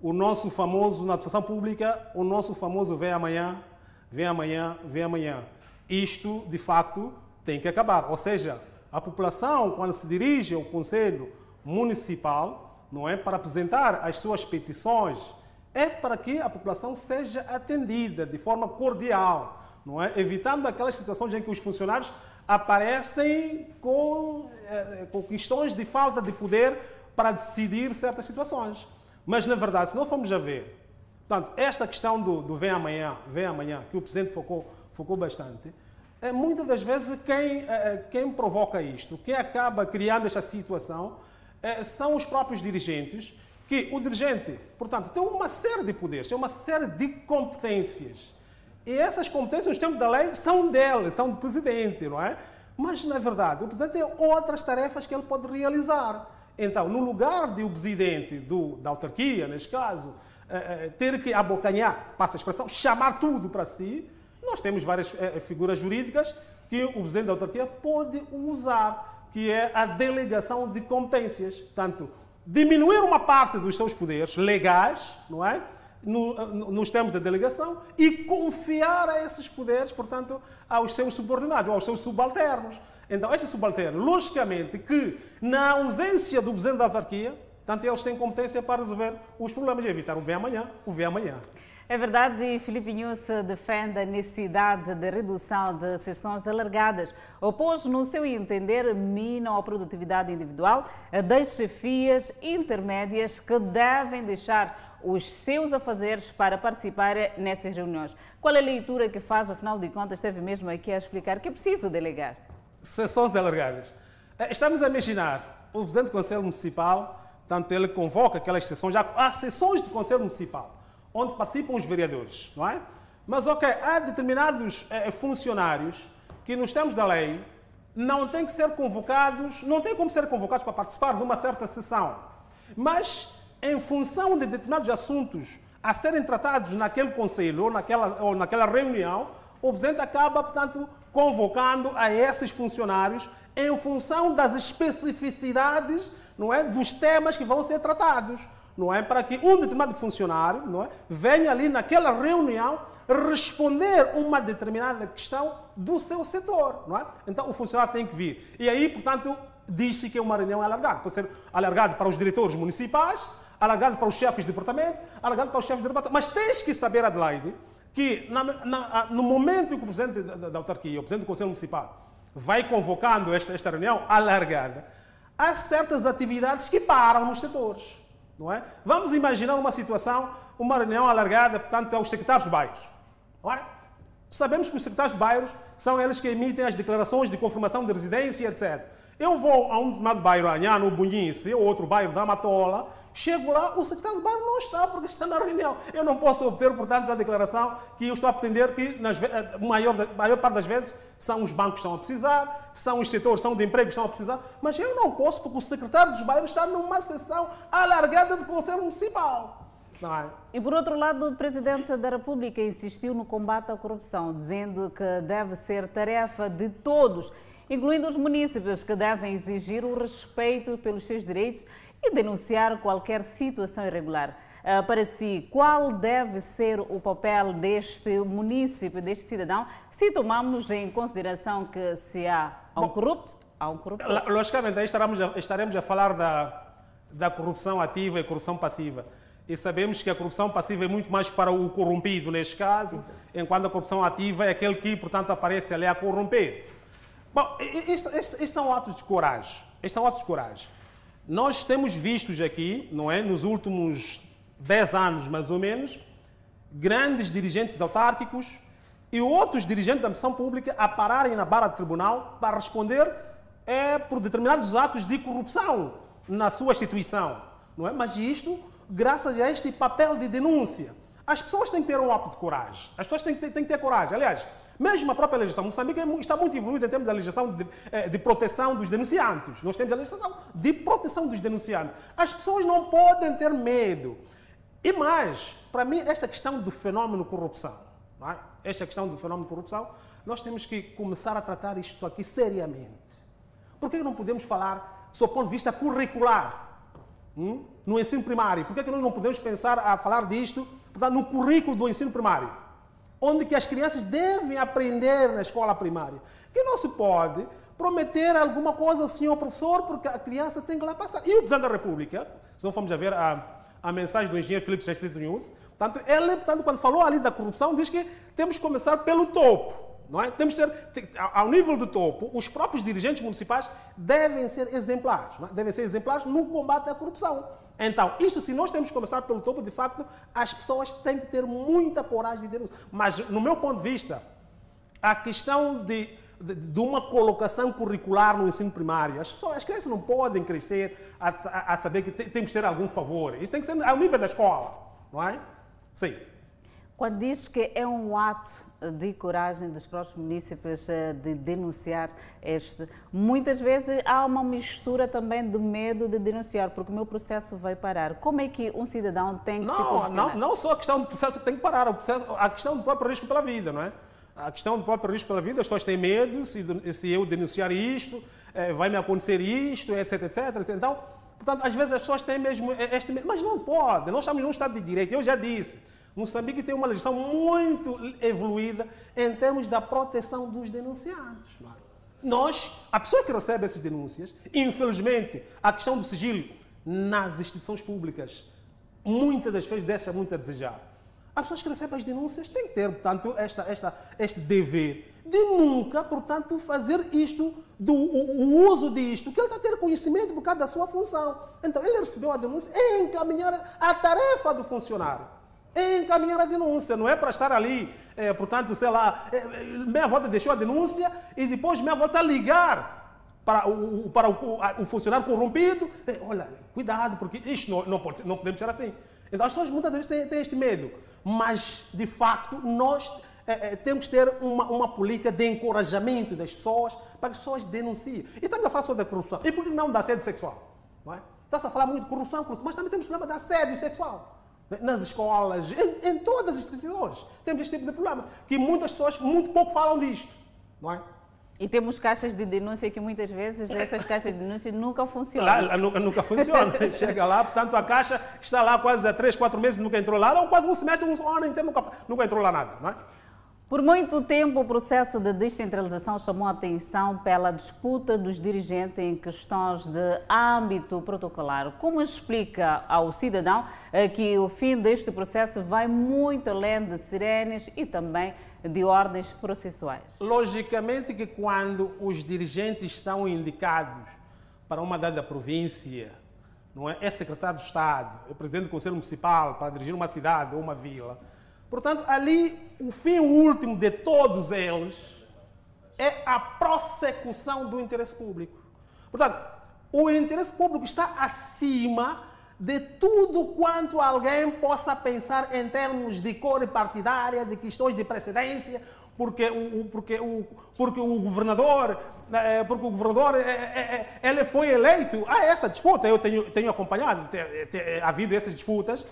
O nosso famoso, na administração pública, o nosso famoso vem amanhã, vem amanhã, vem amanhã. Isto, de facto, tem que acabar. Ou seja, a população, quando se dirige ao Conselho Municipal, não é para apresentar as suas petições, é para que a população seja atendida de forma cordial, não é? Evitando aquelas situações em que os funcionários aparecem com questões de falta de poder para decidir certas situações. Mas, na verdade, se não formos a ver, portanto, esta questão do vem amanhã, que o Presidente focou bastante, é muitas das vezes quem provoca isto, quem acaba criando esta situação, são os próprios dirigentes, que o dirigente, portanto, tem uma série de poderes, tem uma série de competências. E essas competências, nos termos da lei, são dele, são do presidente, não é? Mas, na verdade, o presidente tem outras tarefas que ele pode realizar. Então, no lugar de o presidente da autarquia, neste caso, ter que abocanhar, passa a expressão, chamar tudo para si, nós temos várias figuras jurídicas que o presidente da autarquia pode usar, que é a delegação de competências. Portanto, diminuir uma parte dos seus poderes legais, não é? Nos termos da delegação, e confiar a esses poderes, portanto, aos seus subordinados, aos seus subalternos. Então, este subalterno, logicamente, que na ausência do presidente da autarquia, portanto, eles têm competência para resolver os problemas e evitar o ver amanhã, o ver amanhã. É verdade, e Filipe Nyusi defende a necessidade de redução de sessões alargadas, pois, no seu entender, minam a produtividade individual das chefias intermédias que devem deixar os seus afazeres para participar nessas reuniões. Qual é a leitura que faz? Afinal de contas, esteve mesmo aqui a explicar que é preciso delegar. sessões alargadas. Estamos a imaginar, o presidente do Conselho Municipal, portanto, ele convoca aquelas sessões, já há sessões do Conselho Municipal, onde participam os vereadores, não é? Mas, ok, há determinados funcionários que, nos termos da lei, não têm que ser convocados, não têm como ser convocados para participar de uma certa sessão. Mas, em função de determinados assuntos a serem tratados naquele conselho ou naquela reunião, o presidente acaba, portanto, convocando a esses funcionários em função das especificidades, não é, dos temas que vão ser tratados, não é, para que um determinado funcionário, não é, venha ali naquela reunião responder uma determinada questão do seu setor, não é? Então o funcionário tem que vir. E aí, portanto, diz-se que é uma reunião alargada. Pode ser alargada para os diretores municipais, alargado para os chefes de departamento, alargado para os chefes de departamento. Mas tens que saber, Adelaide, que no momento em que o presidente da autarquia, o presidente do Conselho Municipal, vai convocando esta reunião alargada, há certas atividades que param nos setores, não é? Vamos imaginar uma situação, uma reunião alargada, portanto, aos secretários de bairros, não é? Sabemos que os secretários de bairros são eles que emitem as declarações de confirmação de residência, etc. Eu vou a um determinado bairro, Anhano, Bunhinse, ou outro bairro da Matola, chego lá, o secretário do bairro não está, porque está na reunião. Eu não posso obter, portanto, a declaração que eu estou a pretender, que a maior parte das vezes são os bancos que estão a precisar, são os setores, são de emprego que estão a precisar, mas eu não posso, porque o secretário dos bairros está numa sessão alargada do Conselho Municipal. E, por outro lado, o Presidente da República insistiu no combate à corrupção, dizendo que deve ser tarefa de todos, incluindo os munícipes, que devem exigir o respeito pelos seus direitos e denunciar qualquer situação irregular. Para si, qual deve ser o papel deste munícipe, deste cidadão, se tomarmos em consideração que se há um corrupto, há um corrupto? Logicamente, aí estaremos a falar da corrupção ativa e corrupção passiva. E sabemos que a corrupção passiva é muito mais para o corrompido, neste caso, exato, enquanto a corrupção ativa é aquele que, portanto, aparece ali a corromper. Bom, estes são atos de coragem. Estes são atos de coragem. Nós temos vistos aqui, não é, nos últimos 10 anos, mais ou menos, grandes dirigentes autárquicos e outros dirigentes da missão pública a pararem na barra de tribunal para responder por determinados atos de corrupção na sua instituição, não é? Mas isto, graças a este papel de denúncia. As pessoas têm que ter um ato de coragem. As pessoas têm que ter coragem. Aliás, mesmo a própria legislação, Moçambique está muito evoluída em termos da legislação de proteção dos denunciantes. Nós temos a legislação de proteção dos denunciantes. As pessoas não podem ter medo. E mais, para mim, esta questão do fenómeno corrupção, não é? Esta questão do fenómeno de corrupção, nós temos que começar a tratar isto aqui seriamente. Porque não podemos falar, sob o ponto de vista curricular, no ensino primário? Por que é que nós não podemos pensar a falar disto, portanto, no currículo do ensino primário, onde que as crianças devem aprender na escola primária? Que não se pode prometer alguma coisa ao senhor professor, porque a criança tem que lá passar. E o Presidente da República, se não formos a ver a mensagem do engenheiro Filipe Nyusi, portanto, ele, portanto, quando falou ali da corrupção, diz que temos que começar pelo topo. Não é? Temos que ser, ao nível do topo, os próprios dirigentes municipais devem ser exemplares, não é? Devem ser exemplares no combate à corrupção. Então, isso, se nós temos que começar pelo topo, de facto, as pessoas têm que ter muita coragem de denúncia. Mas, no meu ponto de vista, a questão de uma colocação curricular no ensino primário, as crianças não podem crescer a saber que temos que ter algum favor. Isso tem que ser ao nível da escola, não é? Sim. Quando diz que é um ato de coragem dos próprios munícipes de denunciar muitas vezes há uma mistura também de medo de denunciar, porque o meu processo vai parar. Como é que um cidadão tem que se posicionar? Não só a questão do processo que tem que parar, a questão do próprio risco pela vida, não é? A questão do próprio risco pela vida, as pessoas têm medo, se eu denunciar isto, vai-me acontecer isto, etc, etc. Então, portanto, às vezes as pessoas têm mesmo este medo, mas não pode. Nós estamos num Estado de Direito, eu já disse. Moçambique tem uma legislação muito evoluída em termos da proteção dos denunciados. A pessoa que recebe essas denúncias, infelizmente, a questão do sigilo nas instituições públicas, muitas das vezes deixa muito a desejar. As pessoas que recebem as denúncias têm que ter, portanto, este dever de nunca, portanto, fazer isto, o uso disto, que ele está a ter conhecimento por causa da sua função. Então, ele recebeu a denúncia e encaminhar a tarefa do funcionário. é encaminhar a denúncia, não é para estar ali, portanto, sei lá, meia volta deixou a denúncia e depois meia volta ligar para o funcionário corrompido. Olha, cuidado, porque isto não podemos ser assim. Então as pessoas muitas vezes têm este medo, mas de facto nós temos que ter uma política de encorajamento das pessoas para que as pessoas denunciem. E estamos a falar só da corrupção. E por que não da assédio sexual? Não é? Está-se a falar muito de corrupção, mas também temos problema de assédio sexual. Nas escolas, em todas as instituições, temos este tipo de problema, que muitas pessoas muito pouco falam disto, não é? E temos caixas de denúncia que muitas vezes essas caixas de denúncia nunca funcionam. Lá, nunca funciona. Chega lá, portanto a caixa está lá quase há 3 ou 4 meses, nunca entrou lá, ou quase um semestre, um ano inteiro, nunca entrou lá nada, não é? Por muito tempo, o processo de descentralização chamou a atenção pela disputa dos dirigentes em questões de âmbito protocolar. Como explica ao cidadão que o fim deste processo vai muito além de sirenes e também de ordens processuais? Logicamente que quando os dirigentes são indicados para uma dada província, não é? É secretário de Estado, é presidente do Conselho Municipal para dirigir uma cidade ou uma vila. Portanto, ali, o fim último de todos eles é a prossecução do interesse público. Portanto, o interesse público está acima de tudo quanto alguém possa pensar em termos de cor partidária, de questões de precedência, porque o governador ele foi eleito. Há essa disputa, eu tenho acompanhado, tem havido essas disputas,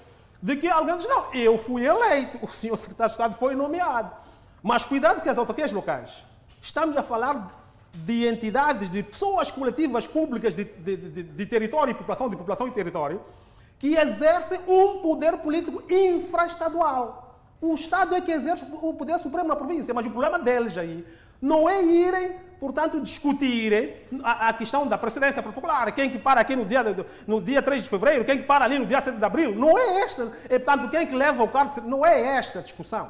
de que alguém diz, não, eu fui eleito, o senhor secretário de Estado foi nomeado. Mas cuidado com as autarquias locais. Estamos a falar de entidades, de pessoas coletivas públicas de território e população, de população e território, que exercem um poder político infraestadual. O Estado é que exerce o poder supremo na província, mas o problema deles aí não é irem, portanto, discutirem a questão da precedência protocolar, quem que para aqui no dia 3 de fevereiro, quem que para ali no dia 7 de abril, não é esta, é, portanto, quem que leva o cargo, não é esta a discussão.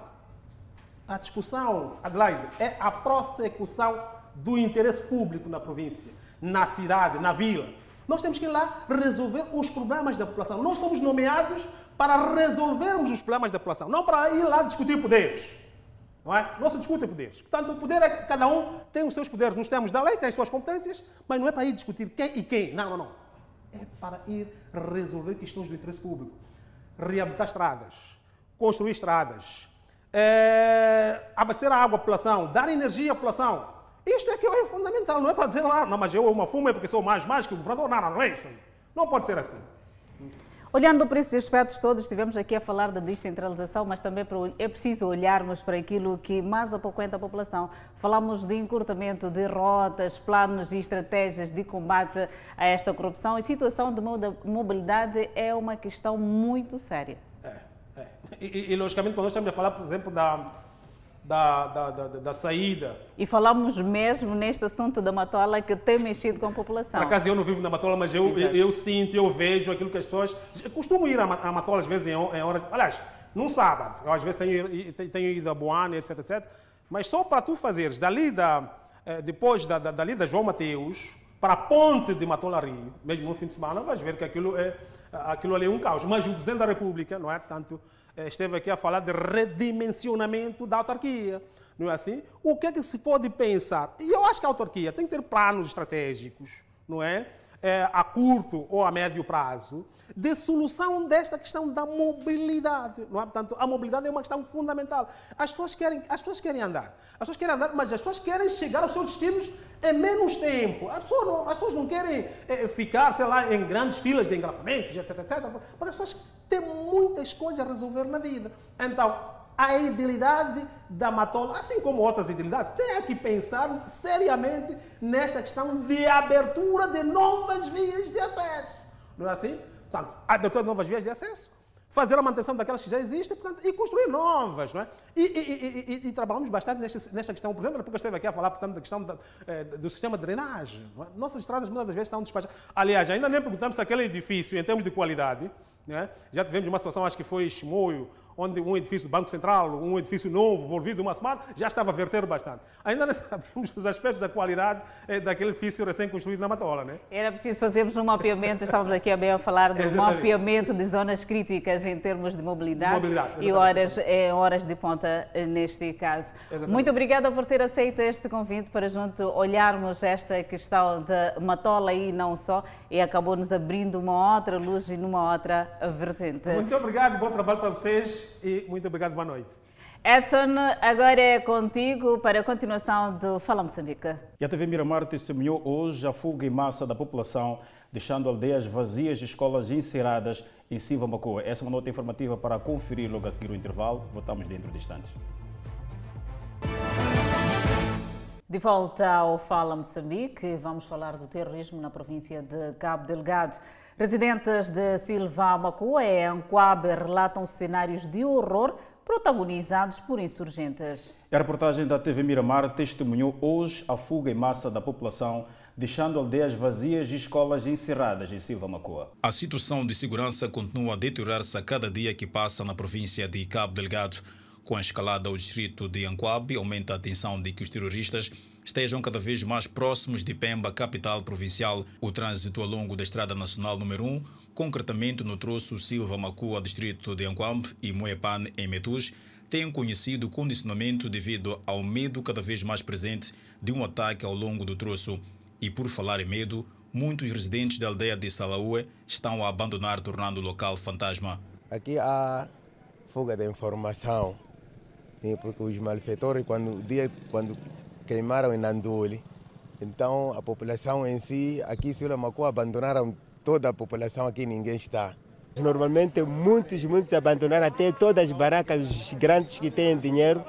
A discussão, Adelaide, é a prossecução do interesse público na província, na cidade, na vila. Nós temos que ir lá resolver os problemas da população. Nós somos nomeados para resolvermos os problemas da população, não para ir lá discutir poderes. Não é? Não se discutem poderes. Portanto, o poder é que cada um tem os seus poderes. Nos termos da lei, tem as suas competências, mas não é para ir discutir quem e quem. Não, não, não. É para ir resolver questões do interesse público. Reabilitar estradas, construir estradas, abastecer a água à população, dar energia à população. Isto é que é fundamental. Não é para dizer lá, não, mas eu uma fuma é porque sou mais que o governador. Não, não, não é isso aí. Não pode ser assim. Olhando para esses aspectos todos, estivemos aqui a falar da descentralização, mas também é preciso olharmos para aquilo que mais apoquenta a população. Falamos de encurtamento de rotas, planos e estratégias de combate a esta corrupção, e situação de mobilidade é uma questão muito séria. E logicamente, quando nós estamos a falar, por exemplo, da saída. E falamos mesmo neste assunto da Matola, que tem mexido com a população. Por acaso eu não vivo na Matola, mas eu sinto, eu vejo aquilo que as pessoas... Eu costumo ir à Matola às vezes em horas... Aliás, num sábado, eu às vezes tenho ido a Boane, etc, etc. Mas só para tu fazeres, depois da João Mateus, para a ponte de Matola Rio, mesmo no fim de semana, vais ver que aquilo ali é um caos. Mas o Presidente da República, não é? Portanto, esteve aqui a falar de redimensionamento da autarquia, não é assim? O que é que se pode pensar? E eu acho que a autarquia tem que ter planos estratégicos, não é? A curto ou a médio prazo, de solução desta questão da mobilidade, não é? Portanto, a mobilidade é uma questão fundamental. As pessoas querem andar, mas as pessoas querem chegar aos seus destinos em menos tempo. As pessoas não querem ficar, sei lá, em grandes filas de engarrafamentos, etc, etc. Mas as pessoas têm muitas coisas a resolver na vida. Então, a idilidade da Matola, assim como outras idilidades, tem que pensar seriamente nesta questão de abertura de novas vias de acesso. Não é assim? Portanto, abertura de novas vias de acesso, fazer a manutenção daquelas que já existem, portanto, e construir novas, não é? E trabalhamos bastante nesta questão. Por exemplo, a República esteve aqui a falar, portanto, da questão do sistema de drenagem. Não é? Nossas estradas, muitas das vezes, estão despachadas. Aliás, ainda nem perguntamos se aquele edifício, em termos de qualidade, não é? Já tivemos uma situação, acho que foi Chimoio, onde um edifício do Banco Central, um edifício novo, envolvido uma semana, já estava a verter bastante. Ainda não sabemos os aspectos da qualidade daquele edifício recém-construído na Matola, né? Era preciso fazermos um mapeamento, estávamos aqui a bem a falar do mapeamento de zonas críticas em termos de mobilidade e horas de ponta neste caso. Exatamente. Muito obrigada por ter aceito este convite para junto olharmos esta questão da Matola e não só, e acabou-nos abrindo uma outra luz e numa outra vertente. Muito obrigado, bom trabalho para vocês e muito obrigado, boa noite. Edson, agora é contigo para a continuação do Fala Moçambique. E a TV Miramar testemunhou hoje a fuga em massa da população, deixando aldeias vazias e escolas encerradas em Silva Macua. Essa é uma nota informativa para conferir logo a seguir o intervalo. Voltamos dentro de instantes. De volta ao Fala Moçambique, vamos falar do terrorismo na província de Cabo Delgado. Residentes de Silva Macua e Ancuabe relatam cenários de horror protagonizados por insurgentes. A reportagem da TV Miramar testemunhou hoje a fuga em massa da população, deixando aldeias vazias e escolas encerradas em Silva Macua. A situação de segurança continua a deteriorar-se a cada dia que passa na província de Cabo Delgado. Com a escalada ao distrito de Ancuabe, aumenta a tensão de que os terroristas estejam cada vez mais próximos de Pemba, capital provincial. O trânsito ao longo da Estrada Nacional nº 1, concretamente no troço Silva Macua, distrito de Ancuabe e Moembane, em Metus, tem conhecido condicionamento devido ao medo cada vez mais presente de um ataque ao longo do troço. E por falar em medo, muitos residentes da aldeia de Salaúe estão a abandonar, tornando o local fantasma. Aqui há fuga de informação. Porque os malfeitores, quando queimaram em Nandoli, então a população em si, aqui em Silva Macua, abandonaram toda a população, aqui ninguém está. Normalmente muitos abandonaram, até todas as barracas, os grandes que têm dinheiro,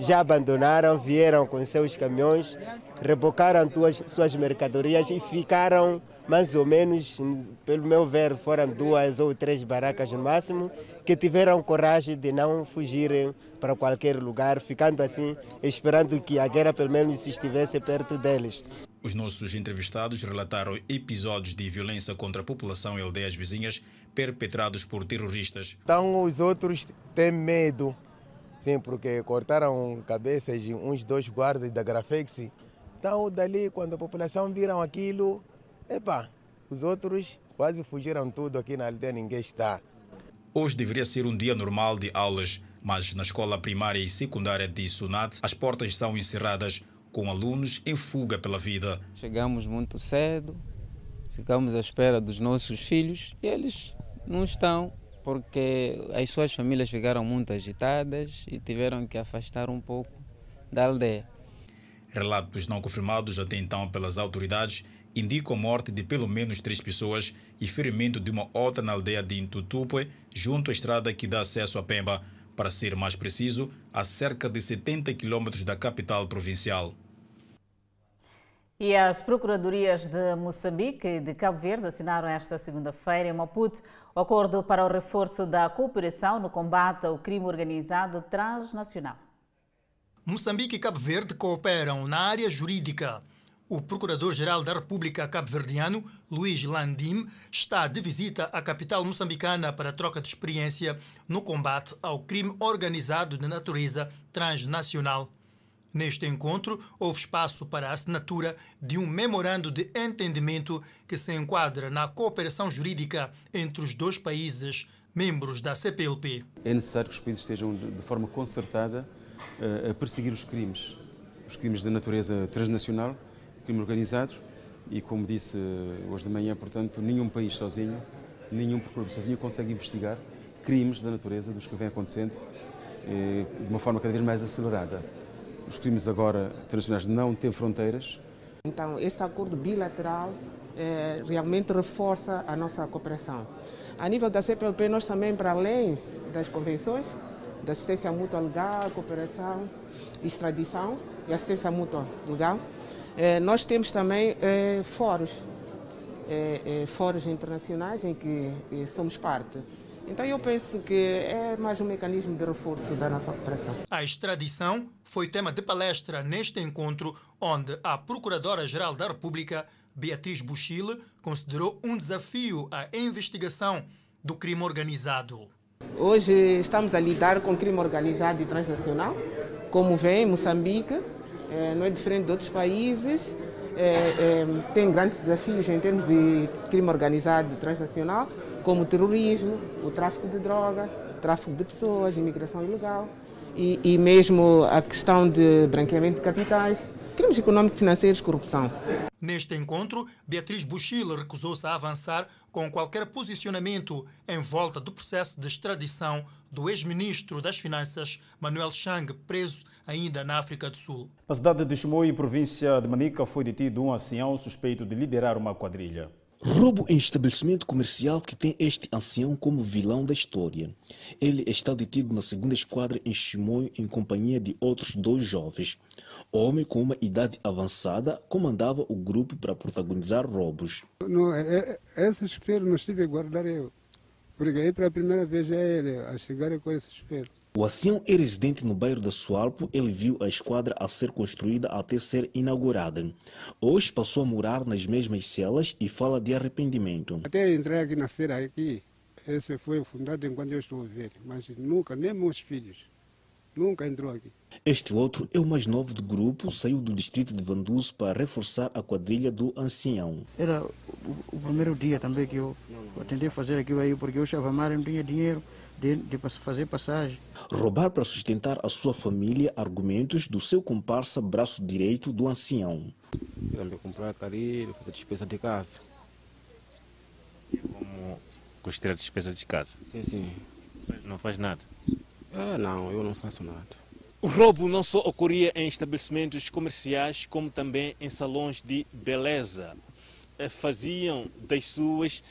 já abandonaram, vieram com seus caminhões, rebocaram suas mercadorias e ficaram mais ou menos, pelo meu ver, foram 2 ou 3 barracas no máximo, que tiveram coragem de não fugirem para qualquer lugar, ficando assim, esperando que a guerra pelo menos estivesse perto deles. Os nossos entrevistados relataram episódios de violência contra a população e aldeias vizinhas perpetrados por terroristas. Então os outros têm medo. Sim, porque cortaram cabeças de uns 2 guardas da Grafex. Então, dali, quando a população viram aquilo, epá, os outros quase fugiram tudo, aqui na aldeia ninguém está. Hoje deveria ser um dia normal de aulas, mas na escola primária e secundária de Sunat, as portas estão encerradas, com alunos em fuga pela vida. Chegamos muito cedo, ficamos à espera dos nossos filhos e eles não estão, porque as suas famílias ficaram muito agitadas e tiveram que afastar um pouco da aldeia. Relatos não confirmados até então pelas autoridades indicam a morte de pelo menos 3 pessoas e ferimento de uma outra na aldeia de Intutupe, junto à estrada que dá acesso a Pemba, para ser mais preciso, a cerca de 70 quilômetros da capital provincial. E as Procuradorias de Moçambique e de Cabo Verde assinaram esta segunda-feira em Maputo o acordo para o reforço da cooperação no combate ao crime organizado transnacional. Moçambique e Cabo Verde cooperam na área jurídica. O Procurador-Geral da República Cabo-Verdiano, Luís Landim, está de visita à capital moçambicana para troca de experiência no combate ao crime organizado de natureza transnacional. Neste encontro, houve espaço para a assinatura de um memorando de entendimento que se enquadra na cooperação jurídica entre os 2 países, membros da CPLP. É necessário que os países estejam de forma concertada a perseguir os crimes de natureza transnacional, crime organizado, e como disse hoje de manhã, portanto, nenhum país sozinho, nenhum procurador sozinho consegue investigar crimes da natureza dos que vem acontecendo de uma forma cada vez mais acelerada. Os crimes agora transnacionais não têm fronteiras. Então, este acordo bilateral realmente reforça a nossa cooperação. A nível da CPLP, nós também, para além das convenções, da assistência mútua legal, cooperação, extradição e assistência mútua legal, nós temos também fóruns internacionais em que somos parte. Então eu penso que é mais um mecanismo de reforço da nossa cooperação. A extradição foi tema de palestra neste encontro, onde a Procuradora-Geral da República, Beatriz Buchili, considerou um desafio à investigação do crime organizado. Hoje estamos a lidar com crime organizado e transnacional. Como vem, Moçambique não é diferente de outros países, tem grandes desafios em termos de crime organizado e transnacional, como o terrorismo, o tráfico de droga, o tráfico de pessoas, imigração ilegal e mesmo a questão de branqueamento de capitais, crimes econômicos, financeiros, corrupção. Neste encontro, Beatriz Buchili recusou-se a avançar com qualquer posicionamento em volta do processo de extradição do ex-ministro das Finanças, Manuel Chang, preso ainda na África do Sul. Na cidade de Chimoio, província de Manica, foi detido um ancião suspeito de liderar uma quadrilha. Roubo em estabelecimento comercial que tem este ancião como vilão da história. Ele está detido na 2ª Esquadra em Chimoio em companhia de outros 2 jovens. O homem com uma idade avançada comandava o grupo para protagonizar roubos. Não, esse espelho não estive a guardar eu, porque aí pela primeira vez é ele a chegar com esse espelho. O ancião é residente no bairro da Suarpo. Ele viu a esquadra a ser construída até ser inaugurada. Hoje passou a morar nas mesmas celas e fala de arrependimento. Até entrar aqui, nascer aqui, esse foi fundado enquanto eu estou velho, mas nunca, nem meus filhos, nunca entrou aqui. Este outro é o mais novo do grupo, saiu do distrito de Vanduzo para reforçar a quadrilha do ancião. Era o primeiro dia também que eu tentei fazer aquilo aí, porque eu estava mal, não tinha dinheiro de fazer passagem. Roubar para sustentar a sua família, argumentos do seu comparsa braço direito do ancião. Eu andei a comprar carilho, fazer despesa de casa. Como costeira de despesa de casa? Sim, sim. Não faz nada? Ah, não, eu não faço nada. O roubo não só ocorria em estabelecimentos comerciais, como também em salões de beleza. Faziam das suas,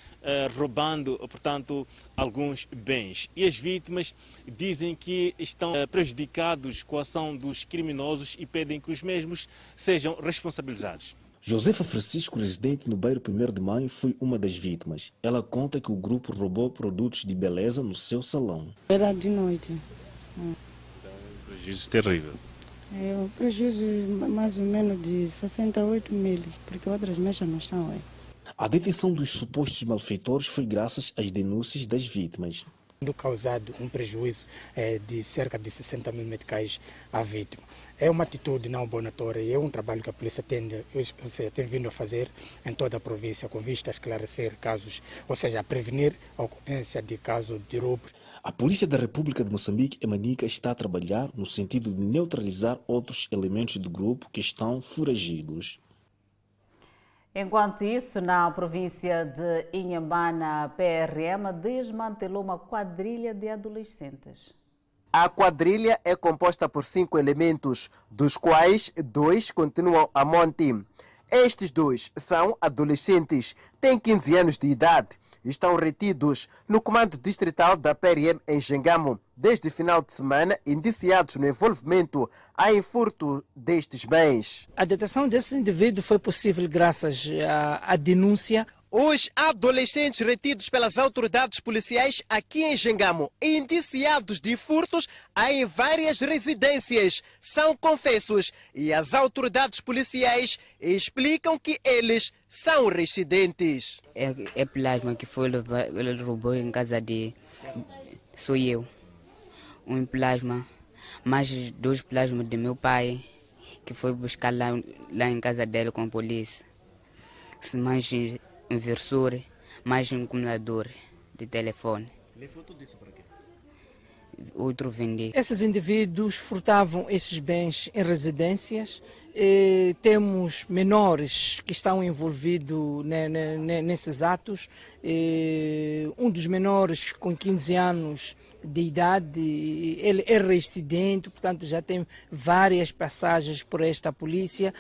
roubando, portanto, alguns bens. E as vítimas dizem que estão prejudicados com a ação dos criminosos e pedem que os mesmos sejam responsabilizados. Josefa Francisco, residente no bairro 1º de Maio, foi uma das vítimas. Ela conta que o grupo roubou produtos de beleza no seu salão. Era de noite. Então, um prejuízo terrível. É um prejuízo mais ou menos de 68 mil, porque outras mechas não estão aí. A detenção dos supostos malfeitores foi graças às denúncias das vítimas. Causado um prejuízo de cerca de 60 mil meticais à vítima. É uma atitude não abonatória e é um trabalho que a polícia tem vindo a fazer em toda a província, com vista a esclarecer casos, ou seja, a prevenir a ocorrência de casos de roubo. A Polícia da República de Moçambique, em Manica, está a trabalhar no sentido de neutralizar outros elementos do grupo que estão foragidos. Enquanto isso, na província de Inhambane, a PRM desmantelou uma quadrilha de adolescentes. A quadrilha é composta por 5 elementos, dos quais 2 continuam a monte. Estes 2 são adolescentes, têm 15 anos de idade. Estão retidos no comando distrital da PRM em Jangamo, desde o final de semana, indiciados no envolvimento em furto destes bens. A detenção desse indivíduo foi possível graças à denúncia. Os adolescentes retidos pelas autoridades policiais aqui em Jangamo, indiciados de furtos em várias residências, são confessos e as autoridades policiais explicam que eles são residentes. É plasma que foi ele roubou em casa de... sou eu. Um plasma, mais 2 plasmas de meu pai, que foi buscar lá em casa dele com a polícia. Se mais inversor, mais um acumulador de telefone. Levou tudo isso para quê? Outro vender. Esses indivíduos furtavam esses bens em residências. E temos menores que estão envolvidos nesses atos. E um dos menores com 15 anos de idade, ele é residente, portanto já tem várias passagens por esta polícia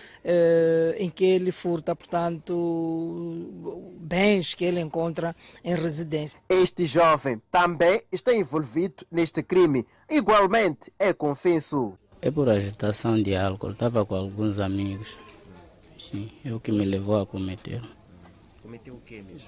em que ele furta, portanto, bens que ele encontra em residência. Este jovem também está envolvido neste crime, igualmente é confesso. É por agitação de álcool, estava com alguns amigos, sim, é o que me levou a cometer. Cometeu o que mesmo?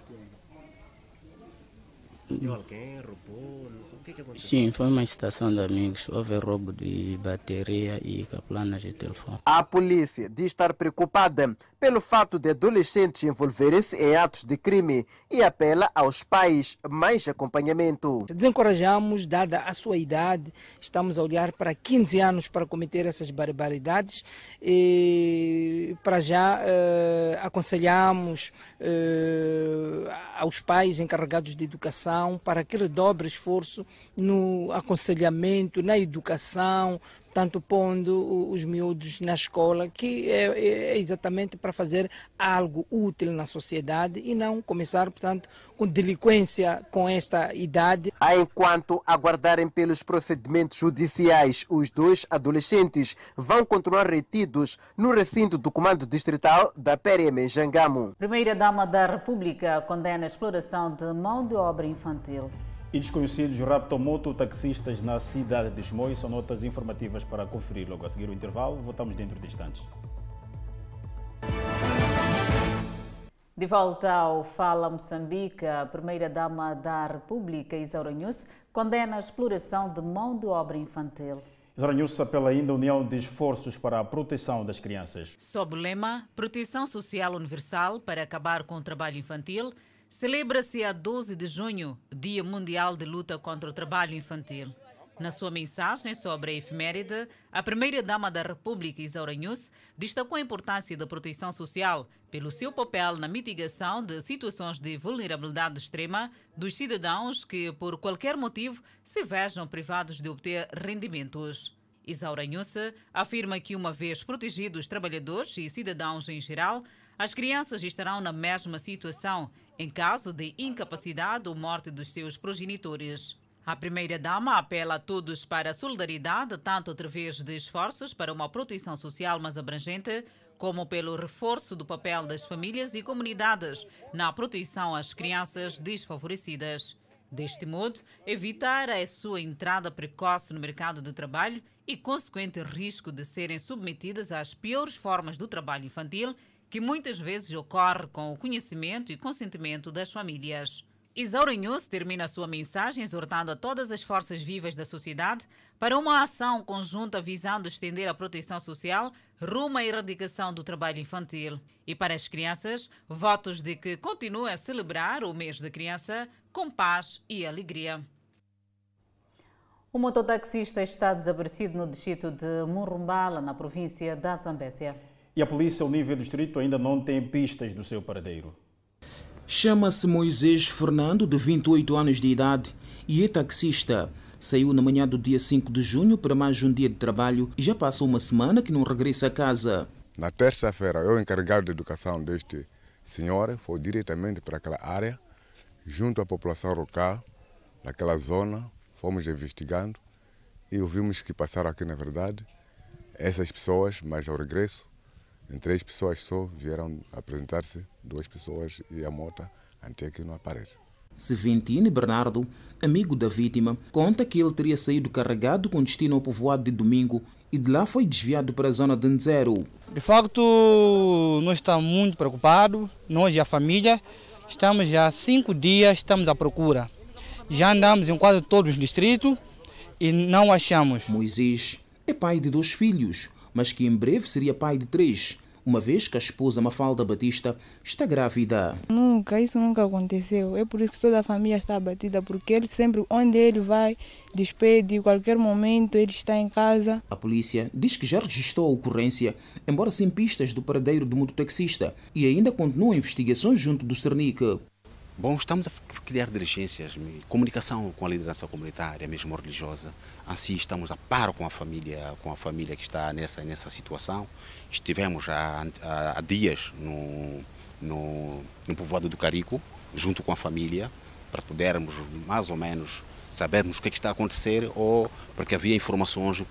Alguém roubou? O que aconteceu? Sim, foi uma estação de amigos. Houve roubo de bateria e caplanas de telefone. A polícia diz estar preocupada pelo fato de adolescentes envolverem-se em atos de crime e apela aos pais mais acompanhamento. Desencorajamos, dada a sua idade, estamos a olhar para 15 anos para cometer essas barbaridades e para já aconselhamos aos pais encarregados de educação para que redobre esforço no aconselhamento, na educação, tanto pondo os miúdos na escola, que é exatamente para fazer algo útil na sociedade e não começar, portanto, com delinquência com esta idade. Enquanto aguardarem pelos procedimentos judiciais, os dois adolescentes vão continuar retidos no recinto do Comando Distrital da PRM em Jangamo. Primeira-Dama da República condena a exploração de mão de obra infantil. E desconhecidos raptam mototaxistas na cidade de Chimoio. São notas informativas para conferir logo a seguir o intervalo. Voltamos dentro de instantes. De volta ao Fala Moçambique, a primeira-dama da República, Isaura Núss, condena a exploração de mão de obra infantil. Isaura Núss apela ainda a união de esforços para a proteção das crianças. Sob o lema Proteção Social Universal para acabar com o trabalho infantil, celebra-se a 12 de junho, Dia Mundial de Luta contra o Trabalho Infantil. Na sua mensagem sobre a efeméride, a primeira-dama da República, Isaura Núss, destacou a importância da proteção social pelo seu papel na mitigação de situações de vulnerabilidade extrema dos cidadãos que, por qualquer motivo, se vejam privados de obter rendimentos. Isaura Núss afirma que, uma vez protegidos os trabalhadores e cidadãos em geral, as crianças estarão na mesma situação em caso de incapacidade ou morte dos seus progenitores. A primeira-dama apela a todos para a solidariedade, tanto através de esforços para uma proteção social mais abrangente, como pelo reforço do papel das famílias e comunidades na proteção às crianças desfavorecidas. Deste modo, evitar a sua entrada precoce no mercado do trabalho e consequente risco de serem submetidas às piores formas do trabalho infantil, que muitas vezes ocorre com o conhecimento e consentimento das famílias. Isaura Núss termina a sua mensagem exortando a todas as forças vivas da sociedade para uma ação conjunta visando estender a proteção social rumo à erradicação do trabalho infantil. E para as crianças, votos de que continuem a celebrar o mês da criança com paz e alegria. O mototaxista está desaparecido no distrito de Moamba, na província da Zambésia. E a polícia, ao nível do distrito, ainda não tem pistas do seu paradeiro. Chama-se Moisés Fernando, de 28 anos de idade, e é taxista. Saiu na manhã do dia 5 de junho para mais um dia de trabalho e já passa uma semana que não regressa a casa. Na terça-feira, eu, encarregado de educação deste senhor, foi diretamente para aquela área, junto à população local, naquela zona, fomos investigando e ouvimos que passaram aqui, na verdade, essas pessoas, mas ao regresso, em 3 pessoas só vieram apresentar-se, 2 pessoas e a moto até que não aparece. Seventino Bernardo, amigo da vítima, conta que ele teria saído carregado com destino ao povoado de Domingo e de lá foi desviado para a zona de Nzero. De facto, nós estamos muito preocupados, nós e a família, estamos já há 5 dias estamos à procura. Já andamos em quase todos os distritos e não achamos. Moisés é pai de 2 filhos, mas que em breve seria pai de 3, uma vez que a esposa Mafalda Batista está grávida. Isso nunca aconteceu. É por isso que toda a família está abatida, porque ele sempre, onde ele vai, despede, em qualquer momento ele está em casa. A polícia diz que já registrou a ocorrência, embora sem pistas do paradeiro do mototaxista, e ainda continua a investigação junto do Cernic. Bom, estamos a criar diligências, comunicação com a liderança comunitária, mesmo religiosa. Assim, estamos a par com a família que está nessa situação. Estivemos há dias no povoado do Carico, junto com a família, para podermos, mais ou menos, sabermos o que é que está a acontecer, ou porque havia informações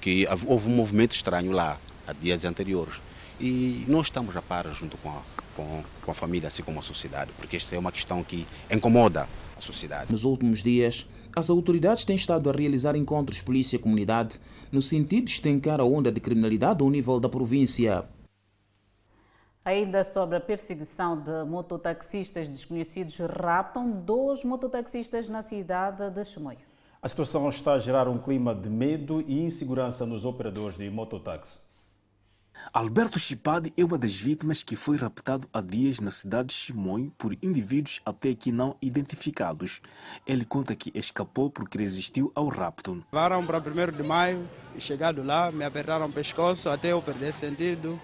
que houve um movimento estranho lá, há dias anteriores. E nós estamos a par junto com a família, assim como a sociedade, porque esta é uma questão que incomoda a sociedade. Nos últimos dias, as autoridades têm estado a realizar encontros polícia-comunidade no sentido de estancar a onda de criminalidade ao nível da província. Ainda sobre a perseguição de mototaxistas, desconhecidos raptam 2 mototaxistas na cidade de Chimoio. A situação está a gerar um clima de medo e insegurança nos operadores de mototáxi. Alberto Chipade é uma das vítimas que foi raptado há dias na cidade de Chimoio por indivíduos até aqui não identificados. Ele conta que escapou porque resistiu ao rapto. Levaram para 1º de maio e chegado lá me apertaram o pescoço até eu perder sentido.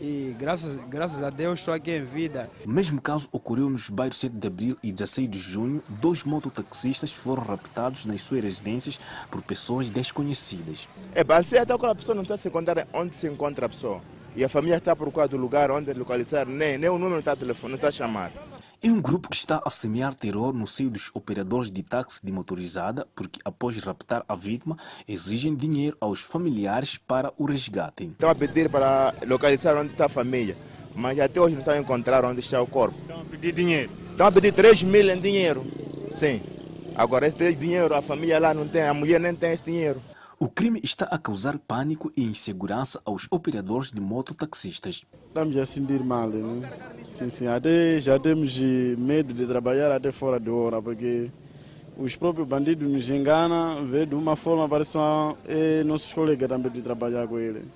E graças a Deus estou aqui em vida. O mesmo caso ocorreu nos bairros 7 de abril e 16 de junho. 2 mototaxistas foram raptados nas suas residências por pessoas desconhecidas. É baseado até quando a pessoa não está se encontrando onde se encontra a pessoa. E a família está a procurar do lugar onde localizar, nem o número está a telefone, não está a chamar. É um grupo que está a semear terror no seio dos operadores de táxi de motorizada, porque após raptar a vítima, exigem dinheiro aos familiares para o resgate. Estão a pedir para localizar onde está a família, mas até hoje não estão a encontrar onde está o corpo. Estão a pedir dinheiro? Estão a pedir 3.000 em dinheiro, sim. Agora esse dinheiro, a família lá não tem, a mulher nem tem esse dinheiro. O crime está a causar pânico e insegurança aos operadores de mototaxistas. Estamos a sentir mal, né? Sim, até já temos medo de trabalhar até fora de hora, porque os próprios bandidos nos enganam, vê de uma forma para só nossos colegas também de trabalhar com ele.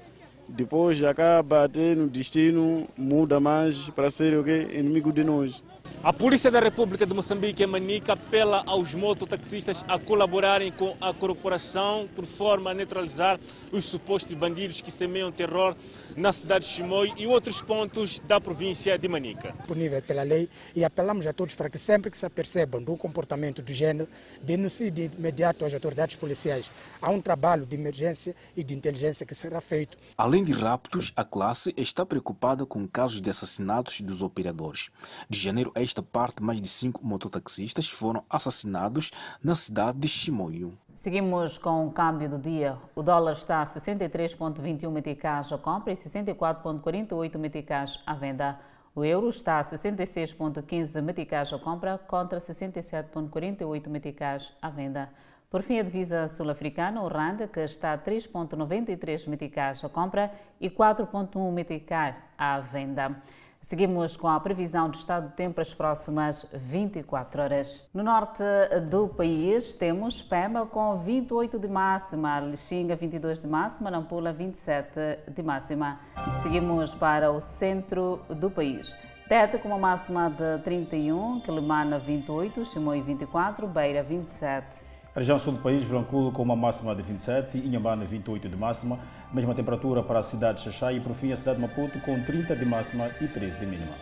Depois acaba até no destino, muda mais para ser o quê? Inimigo de nós. A Polícia da República de Moçambique, em Manica, apela aos mototaxistas a colaborarem com a corporação por forma a neutralizar os supostos bandidos que semeiam terror na cidade de Chimoio e outros pontos da província de Manica. Disponível pela lei e apelamos a todos para que sempre que se apercebam do comportamento do género, denuncie de imediato às autoridades policiais. Há um trabalho de emergência e de inteligência que será feito. Além de raptos, a classe está preocupada com casos de assassinatos dos operadores. De janeiro a esta parte, mais de 5 mototaxistas foram assassinados na cidade de Chimoio. Seguimos com o câmbio do dia. O dólar está a 63,21 meticais à compra e 64,48 meticais à venda. O euro está a 66,15 meticais à compra contra 67,48 meticais à venda. Por fim, a divisa sul-africana, o rand, que está a 3,93 meticais à compra e 4,1 meticais à venda. Seguimos com a previsão do estado do tempo para as próximas 24 horas. No norte do país temos Pemba com 28 de máxima, Lixinga 22 de máxima, Nampula 27 de máxima. Seguimos para o centro do país. Tete com uma máxima de 31, Quelimane 28, Chimoio 24, Beira 27. A região sul do país, Vilanculo com uma máxima de 27, Inhambane 28 de máxima, mesma temperatura para a cidade de Xai-Xai e por fim a cidade de Maputo com 30 de máxima e 13 de mínima.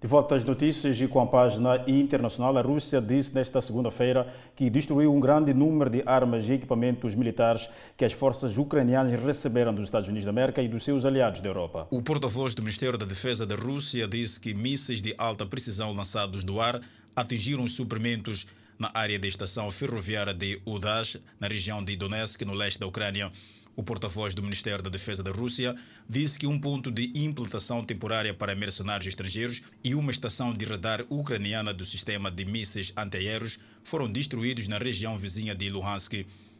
De volta às notícias e com a página internacional, a Rússia disse nesta segunda-feira que destruiu um grande número de armas e equipamentos militares que as forças ucranianas receberam dos Estados Unidos da América e dos seus aliados da Europa. O porta-voz do Ministério da Defesa da Rússia disse que mísseis de alta precisão lançados do ar atingiram os suprimentos na área da estação ferroviária de Udaz, na região de Donetsk, no leste da Ucrânia. O porta-voz do Ministério da Defesa da Rússia disse que um ponto de implantação temporária para mercenários estrangeiros e uma estação de radar ucraniana do sistema de mísseis antiaéreos foram destruídos na região vizinha de Luhansk.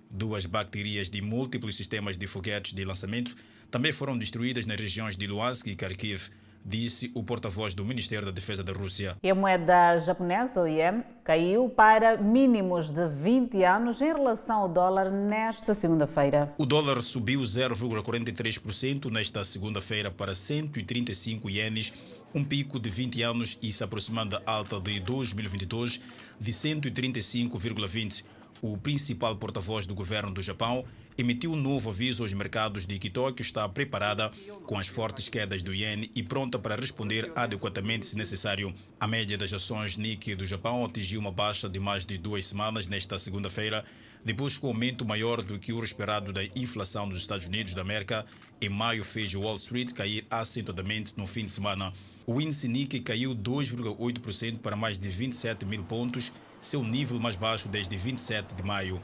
2 baterias de múltiplos sistemas de foguetes de lançamento também foram destruídas nas regiões de Luhansk e Kharkiv, disse o porta-voz do Ministério da Defesa da Rússia. E a moeda japonesa, o iene, caiu para mínimos de 20 anos em relação ao dólar nesta segunda-feira. O dólar subiu 0,43% nesta segunda-feira para 135 ienes, um pico de 20 anos e se aproximando da alta de 2022 de 135,20. O principal porta-voz do governo do Japão emitiu um novo aviso aos mercados de que Tóquio está preparada com as fortes quedas do iene e pronta para responder adequadamente se necessário. A média das ações Nikkei do Japão atingiu uma baixa de mais de 2 semanas nesta segunda-feira, depois que o aumento maior do que o esperado da inflação dos Estados Unidos da América em maio fez Wall Street cair acentuadamente no fim de semana. O índice Nikkei caiu 2,8% para mais de 27 mil pontos, seu nível mais baixo desde 27 de maio.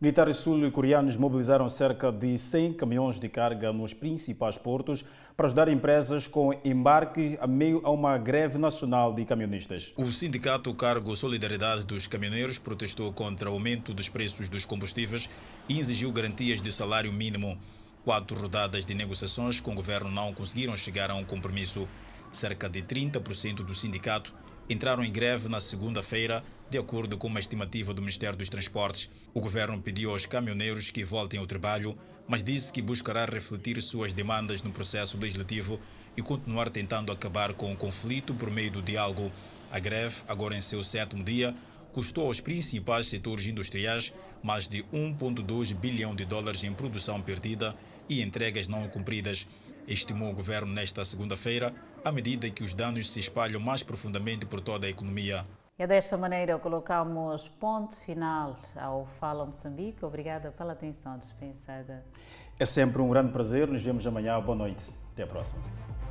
Militares sul-coreanos mobilizaram cerca de 100 caminhões de carga nos principais portos para ajudar empresas com embarque a meio a uma greve nacional de caminhonistas. O sindicato Cargo Solidariedade dos Caminhoneiros protestou contra o aumento dos preços dos combustíveis e exigiu garantias de salário mínimo. 4 rodadas de negociações com o governo não conseguiram chegar a um compromisso. Cerca de 30% do sindicato entraram em greve na segunda-feira, de acordo com uma estimativa do Ministério dos Transportes. O governo pediu aos caminhoneiros que voltem ao trabalho, mas disse que buscará refletir suas demandas no processo legislativo e continuar tentando acabar com o conflito por meio do diálogo. A greve, agora em seu 7º dia, custou aos principais setores industriais mais de 1,2 bilhão de dólares em produção perdida e entregas não cumpridas. Estimou o governo nesta segunda-feira, à medida que os danos se espalham mais profundamente por toda a economia. E desta maneira colocamos ponto final ao Fala Moçambique. Obrigada pela atenção dispensada. É sempre um grande prazer. Nos vemos amanhã. Boa noite. Até a próxima.